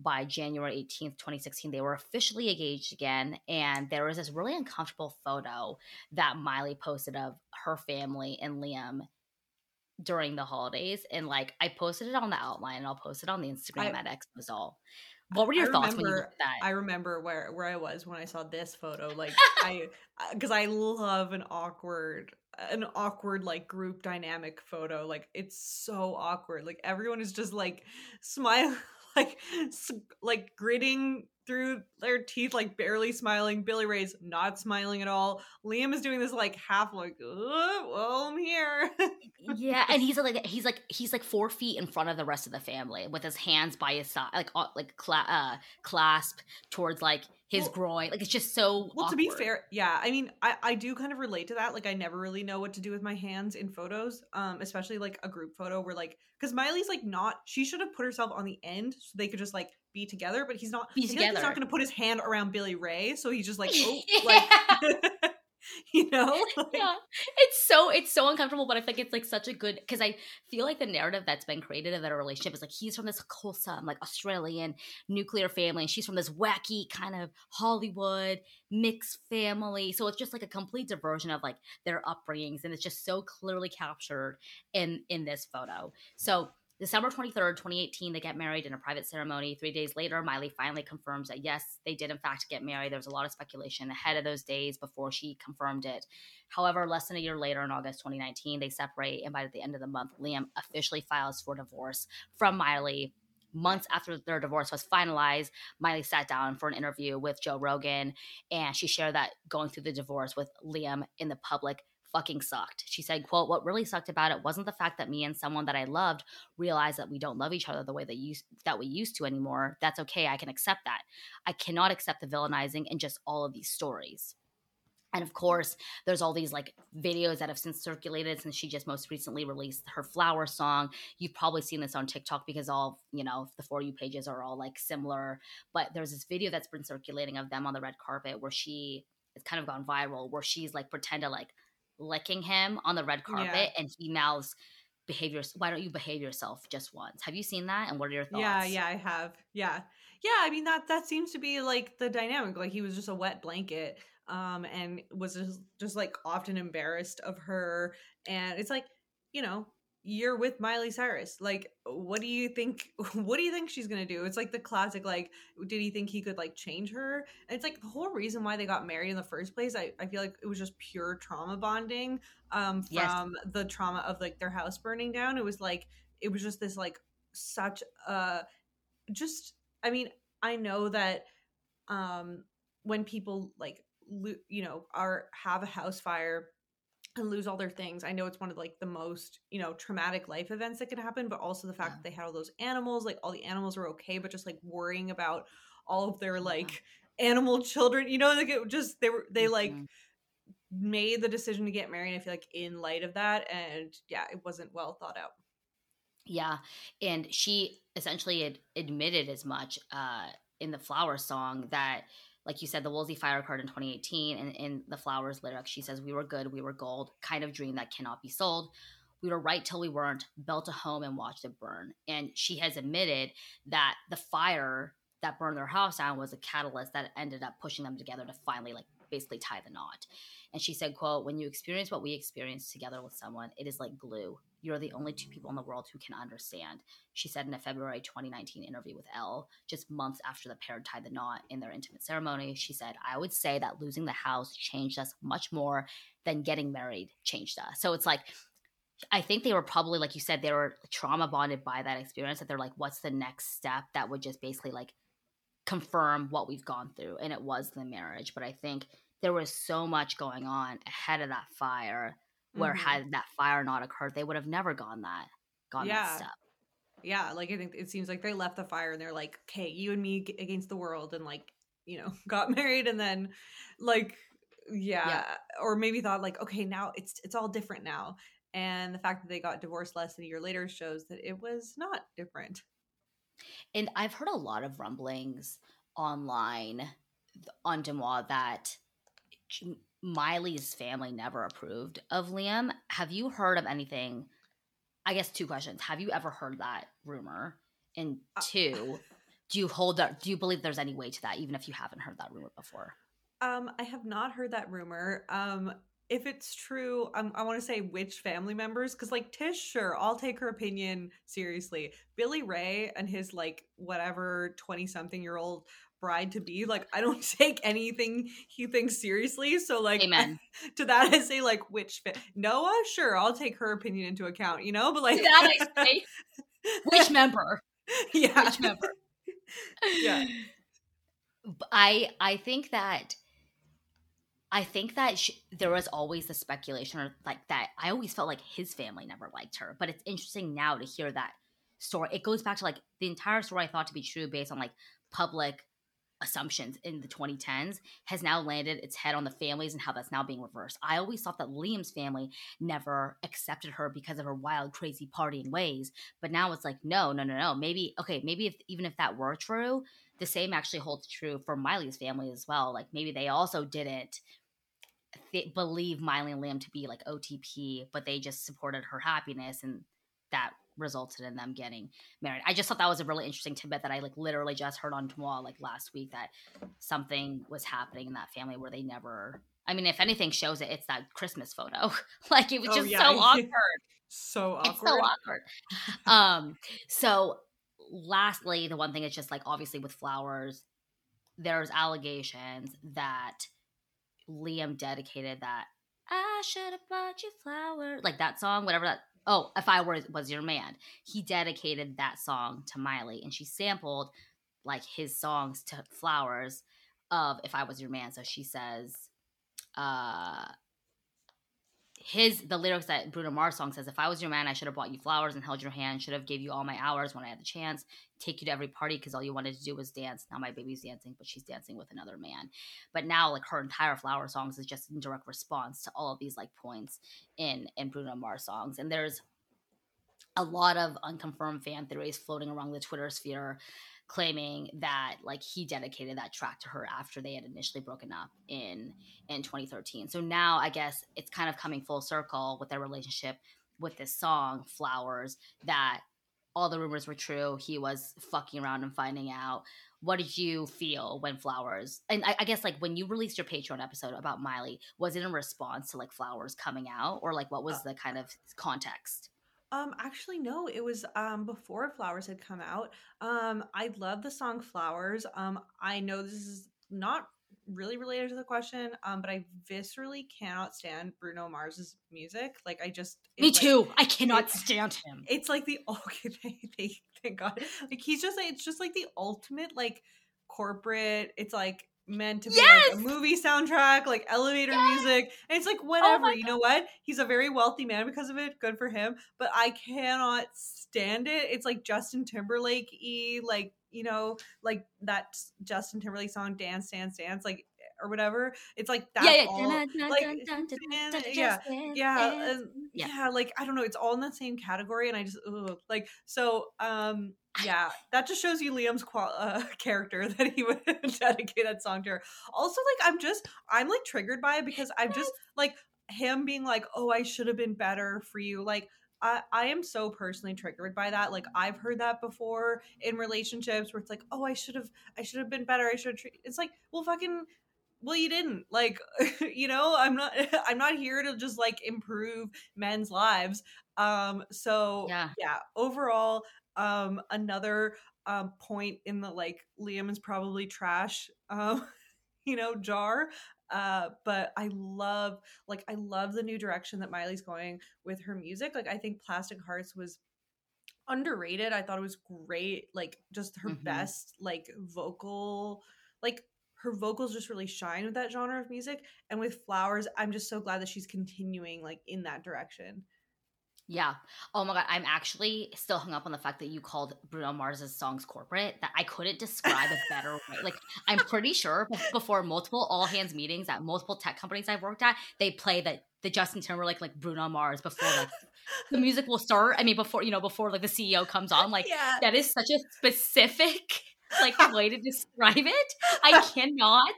By January eighteenth, twenty sixteen, they were officially engaged again, and there was this really uncomfortable photo that Miley posted of her family and Liam during the holidays. And like, I posted it on the outline, and I'll post it on the Instagram I, at Exposol. What were your I thoughts remember, when you looked at that? I remember where where I was when I saw this photo. Like, I because I love an awkward. an awkward like group dynamic photo. Like, it's so awkward. Like, everyone is just like smiling, like like gritting through their teeth, like barely smiling. Billy Ray's not smiling at all. Liam is doing this like half like, oh, well, I'm here. Yeah, and he's like he's like he's like four feet in front of the rest of the family with his hands by his side, like like cla- uh, clasped towards like his well, groin. Like, it's just so well awkward. To be fair, yeah, I mean, I, I do kind of relate to that. Like, I never really know what to do with my hands in photos, um, especially like a group photo where like, because Miley's like not, she should have put herself on the end so they could just like be together, but he's not, be together. Like, he's not going to put his hand around Billy Ray, so he's just like, oh, like, you know? Like, yeah, it's so, it's so uncomfortable, but I think it's like such a good, because I feel like the narrative that's been created of that relationship is like, he's from this wholesome, like Australian nuclear family, and she's from this wacky kind of Hollywood mixed family. So it's just like a complete diversion of like their upbringings, and it's just so clearly captured in, in this photo. So December twenty-third, twenty eighteen, they get married in a private ceremony. Three days later, Miley finally confirms that, yes, they did, in fact, get married. There was a lot of speculation ahead of those days before she confirmed it. However, less than a year later, in August twenty nineteen, they separate. And by the end of the month, Liam officially files for divorce from Miley months after their divorce was finalized, Miley sat down for an interview with Joe Rogan, and she shared that going through the divorce with Liam in the public fucking sucked. She said, quote, what really sucked about it wasn't the fact that me and someone that I loved realized that we don't love each other the way that you that we used to anymore. That's okay. I can accept that. I cannot accept the villainizing and just all of these stories. And of course, there's all these like videos that have since circulated since she just most recently released her Flowers song. You've probably seen this on TikTok because all, you know, the For You pages are all like similar. But there's this video that's been circulating of them on the red carpet where she, it's kind of gone viral, where she's like pretend to like licking him on the red carpet, yeah. and he mouths, "Behave yourself. Why don't you behave yourself just once?" Have you seen that? And what are your thoughts? Yeah, yeah, I have. Yeah, yeah. I mean, that that seems to be like the dynamic. Like he was just a wet blanket, um, and was just, just like often embarrassed of her. And it's like, you know, you're with Miley Cyrus. Like, what do you think? What do you think she's gonna do? It's like the classic. Like, did he think he could like change her? And it's like the whole reason why they got married in the first place. I, I feel like it was just pure trauma bonding um, from yes. the trauma of like their house burning down. It was like it was just this like such a just. I mean, I know that um, when people like lo- you know are have a house fire and lose all their things, I know it's one of like the most, you know, traumatic life events that could happen, but also the fact yeah. that they had all those animals, like all the animals were okay, but just like worrying about all of their like yeah. animal children, you know, like it just they were they mm-hmm. like made the decision to get married, I feel like, in light of that. And yeah, it wasn't well thought out. Yeah. And she essentially had admitted as much uh in the Flower song that, like you said, the Woolsey fire occurred in twenty eighteen, and in the Flowers lyric, she says, "We were good, we were gold, kind of dream that cannot be sold. We were right till we weren't, built a home and watched it burn." And she has admitted that the fire that burned their house down was a catalyst that ended up pushing them together to finally, like, basically tie the knot. And she said, quote, "When you experience what we experienced together with someone, it is like glue. You're the only two people in the world who can understand," she said in a February twenty nineteen interview with Elle, just months after the pair tied the knot in their intimate ceremony. She said, "I would say that losing the house changed us much more than getting married changed us." So it's like, I think they were probably, like you said, they were trauma bonded by that experience, that they're like, what's the next step that would just basically like confirm what we've gone through? And it was the marriage. But I think there was so much going on ahead of that fire where mm-hmm. had that fire not occurred, they would have never gone that gone yeah. that step. Yeah, like I think it seems like they left the fire and they're like, okay, you and me against the world, and like, you know, got married, and then like yeah, yeah. or maybe thought like, okay, now it's it's all different now. And the fact that they got divorced less than a year later shows that it was not different. And I've heard a lot of rumblings online on Demois that Miley's family never approved of Liam. Have you heard of anything? I guess two questions. Have you ever heard that rumor? And two, uh, do you hold that? Do you believe there's any way to that, even if you haven't heard that rumor before? Um, I have not heard that rumor. Um, if it's true, um, I want to say which family members, because like Tish, sure, I'll take her opinion seriously. Billy Ray and his like whatever twenty-something-year-old bride to be, like, I don't take anything he thinks seriously, so like Amen. I, to that I say, like, which fa- Noah, sure, I'll take her opinion into account, you know, but like to that I say, which member yeah which member yeah I I think that I think that she, there was always the speculation, or like that I always felt like his family never liked her, but it's interesting now to hear that story. It goes back to like the entire story I thought to be true based on like public assumptions in the twenty tens has now landed its head on the families and how that's now being reversed. I always thought that Liam's family never accepted her because of her wild, crazy partying ways, but now it's like, no, no, no, no. Maybe okay, maybe if, even if that were true, the same actually holds true for Miley's family as well. Like maybe they also didn't th- believe Miley and Liam to be like O T P, but they just supported her happiness, and that resulted in them getting married. I just thought that was a really interesting tidbit that I like literally just heard on Demois like last week, that something was happening in that family where they never, I mean, if anything shows it, it's that Christmas photo. Like it was oh, just yeah. so awkward. so awkward. It's so awkward. um, so lastly, the one thing is just like, obviously with Flowers, there's allegations that Liam dedicated that I should have bought you flowers, like that song, whatever that Oh, If I Was, was Your Man. He dedicated that song to Miley, and she sampled like his songs to Flowers of If I Was Your Man. So she says, uh, his the lyrics that Bruno Mars song says, if I was your man, I should have bought you flowers and held your hand, should have gave you all my hours when I had the chance, take you to every party because all you wanted to do was dance. Now my baby's dancing, but she's dancing with another man. But now like her entire Flower songs is just in direct response to all of these like points in, in Bruno Mars songs. And there's a lot of unconfirmed fan theories floating around the Twitter sphere claiming that like he dedicated that track to her after they had initially broken up in in twenty thirteen. So now I guess it's kind of coming full circle with their relationship with this song Flowers, that all the rumors were true. He was fucking around and finding out. What did you feel when Flowers, and I, I guess like when you released your Patreon episode about Miley, was it in response to like Flowers coming out, or like what was the kind of context? Um, actually, no, it was, um, before Flowers had come out. Um, I love the song Flowers. Um, I know this is not really related to the question, um, but I viscerally cannot stand Bruno Mars's music. Like, I just... Me like, too! I cannot it, stand him! It's like the... Oh, thank, thank God. Like, he's just, it's just like the ultimate, like, corporate, it's like meant to be yes! like a movie soundtrack, like elevator yes! music, and it's like whatever. Oh, you know what, he's a very wealthy man because of it, good for him, but I cannot stand it. It's like Justin Timberlake-y, like, you know, like that Justin Timberlake song Dance Dance Dance, like, or whatever. It's like that, yeah, yeah. All dun, dun, like dun, dun, dun, dun, dun, yeah, yeah, yeah, and, yeah, yeah, like I don't know, it's all in that same category, and I just ugh. Like, so um yeah, that just shows you Liam's qual- uh, character, that he would dedicate that song to her. Also, like, I'm just, I'm, like, triggered by it because I'm just, like, him being like, oh, I should have been better for you. Like, I, I am so personally triggered by that. Like, I've heard that before in relationships where it's like, oh, I should have, I should have been better. I should have treated. It's like, well, fucking... well, you didn't, like, you know, I'm not, I'm not here to just like improve men's lives. Um, so yeah, yeah overall, um, another, um, point in the, like, Liam is probably trash, um, you know, jar. Uh, but I love, like, I love the new direction that Miley's going with her music. Like, I think Plastic Hearts was underrated. I thought it was great. Like, just her mm-hmm. best, like, vocal, like, her vocals just really shine with that genre of music. And with Flowers, I'm just so glad that she's continuing, like, in that direction. Yeah. Oh my God. I'm actually still hung up on the fact that you called Bruno Mars's songs corporate, that I couldn't describe a better way. Like, I'm pretty sure before multiple all hands meetings at multiple tech companies I've worked at, they play the, the Justin Timberlake, like, Bruno Mars before, like, the music will start. I mean, before, you know, before like the C E O comes on, like yeah. that is such a specific like way to describe it. I cannot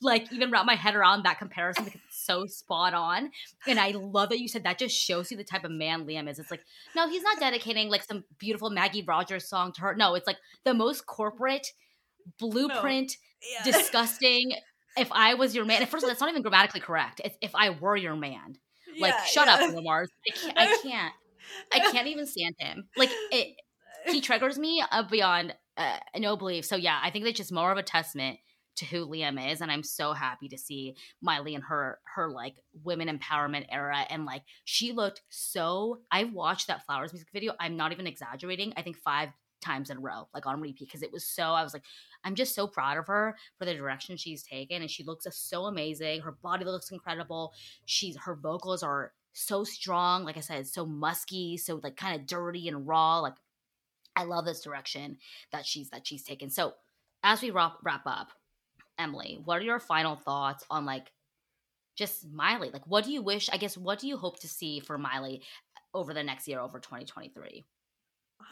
like even wrap my head around that comparison because it's so spot on. And I love that you said that. Just shows you the type of man Liam is. It's like, no, he's not dedicating like some beautiful Maggie Rogers song to her. No, it's like the most corporate blueprint, no. yeah. disgusting. If I was your man. And first of all, that's not even grammatically correct. It's if I were your man. Like, yeah, shut yeah. up, Mars. I can't, I can't. I can't even stand him. Like, it, he triggers me uh, beyond Uh, no belief. So yeah, I think that's just more of a testament to who Liam is, and I'm so happy to see Miley and her her like women empowerment era. And like, she looked so, I watched that Flowers music video, I'm not even exaggerating, I think five times in a row, like on repeat, because it was so, I was like, I'm just so proud of her for the direction she's taken, and she looks so amazing, her body looks incredible, she's, her vocals are so strong, like I said, so musky, so like kind of dirty and raw. Like, I love this direction that she's that she's taken. So as we wrap, wrap up, Emily, what are your final thoughts on, like, just Miley? Like, what do you wish, I guess, what do you hope to see for Miley over the next year, over twenty twenty-three?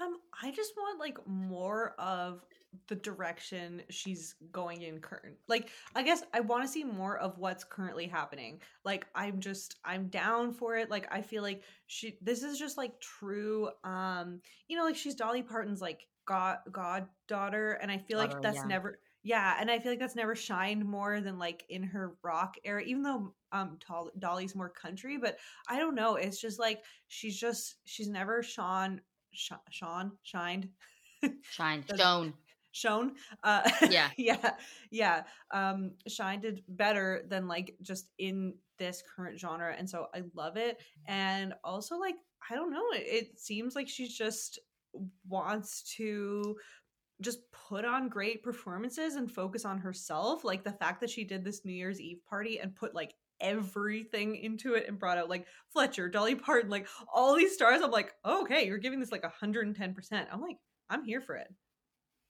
Um, I just want, like, more of the direction she's going in current. Like, I guess I want to see more of what's currently happening. Like, I'm just, I'm down for it. Like, I feel like she, this is just like true, um, you know, like, she's Dolly Parton's like god, goddaughter. And I feel daughter, like that's yeah. never, yeah. And I feel like that's never shined more than like in her rock era, even though um, Dolly's more country, but I don't know. It's just like, she's just, she's never shone, sh- shone, shined. Shined, shone. Shown uh yeah yeah yeah um shined it better than like just in this current genre, and so I love it. And also, like, I don't know. It seems like she just wants to just put on great performances and focus on herself. Like the fact that she did this New Year's Eve party and put like everything into it and brought out like Fletcher, Dolly Parton, like all these stars. I'm like, oh, okay, you're giving this like one hundred ten percent. I'm like, I'm here for it.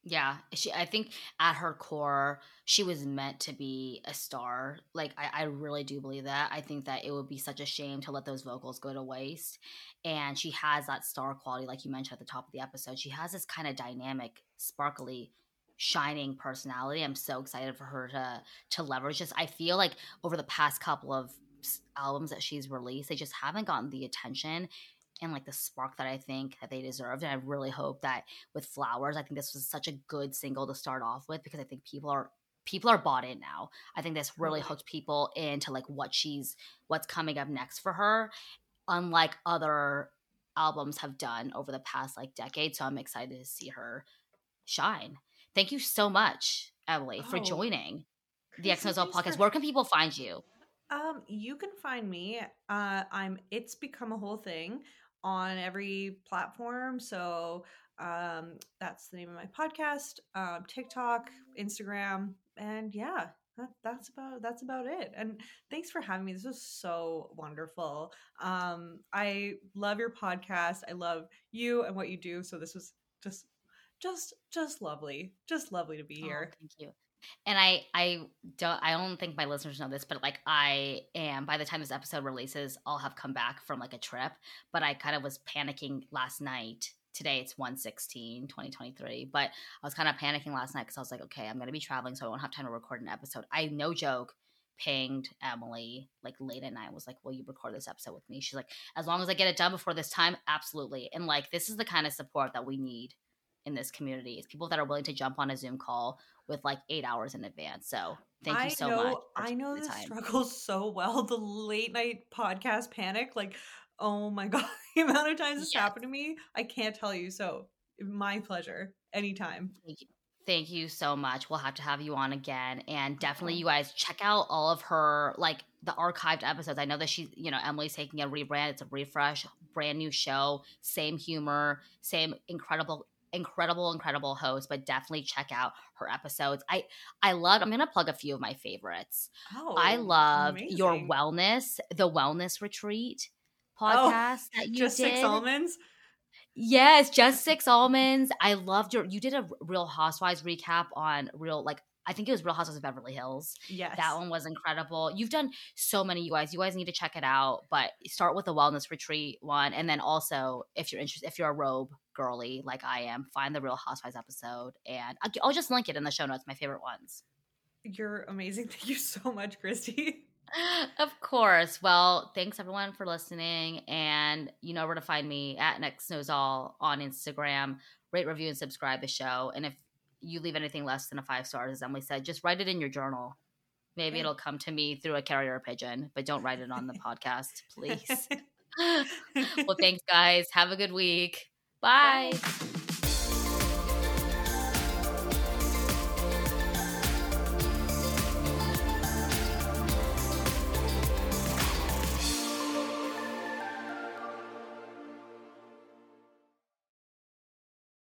Yeah, she. I think at her core, she was meant to be a star. Like, I, I really do believe that. I think that it would be such a shame to let those vocals go to waste. And she has that star quality, like you mentioned at the top of the episode. She has this kind of dynamic, sparkly, shining personality. I'm so excited for her to to leverage this. I feel like over the past couple of albums that she's released, they just haven't gotten the attention and like the spark that I think that they deserved. And I really hope that with Flowers, I think this was such a good single to start off with, because I think people are people are bought in now. I think this really hooked people into like what she's what's coming up next for her, unlike other albums have done over the past like decade. So I'm excited to see her shine. Thank you so much, Emily, oh, for joining the X N O Z L podcast. For- Where can people find you? Um, you can find me. Uh, I'm It's Become a Whole Thing on every platform. So um, that's the name of my podcast, um, TikTok, Instagram, and yeah, that, that's about that's about it. And thanks for having me. This was so wonderful. Um, I love your podcast. I love you and what you do. So this was just, just, just lovely. Just lovely to be here. Oh, thank you. And I, I don't I don't think my listeners know this, but like I am, by the time this episode releases, I'll have come back from like a trip, but I kind of was panicking last night. Today it's one sixteen twenty twenty-three, but I was kind of panicking last night because I was like, okay, I'm going to be traveling, so I won't have time to record an episode. I, no joke, pinged Emily like late at night, was like, will you record this episode with me? She's like, as long as I get it done before this time, absolutely. And like, this is the kind of support that we need in this community. It's people that are willing to jump on a Zoom call with like eight hours in advance. So thank you I so know, much. I know this struggle so well. The late night podcast panic, like, oh my God, the amount of times this yes. happened to me, I can't tell you. So my pleasure. Anytime. Thank you. Thank you so much. We'll have to have you on again. And definitely, you guys, check out all of her, like, the archived episodes. I know that she's, you know, Emily's taking a rebrand. It's a refresh, brand new show, same humor, same incredible incredible incredible host, but definitely check out her episodes. I I love I'm gonna plug a few of my favorites. Oh, I love your wellness the wellness retreat podcast oh, that you just did. Six almonds yes just six almonds I loved your you did a Real Housewives recap on real like I think it was Real Housewives of Beverly Hills. Yes. That one was incredible. You've done so many, you guys. You guys need to check it out, but start with the wellness retreat one. And then also, if you're interested, if you're a robe girly like I am, find the Real Housewives episode. And I'll just link it in the show notes, my favorite ones. You're amazing. Thank you so much, Christy. Of course. Well, thanks everyone for listening. And you know where to find me, at X N O Z L on Instagram. Rate, review, and subscribe the show. And if you leave anything less than a five stars, as Emily said, just write it in your journal. Maybe okay. It'll come to me through a carrier pigeon, but don't write it on the podcast, please. Well, thanks, guys. Have a good week. Bye. Bye.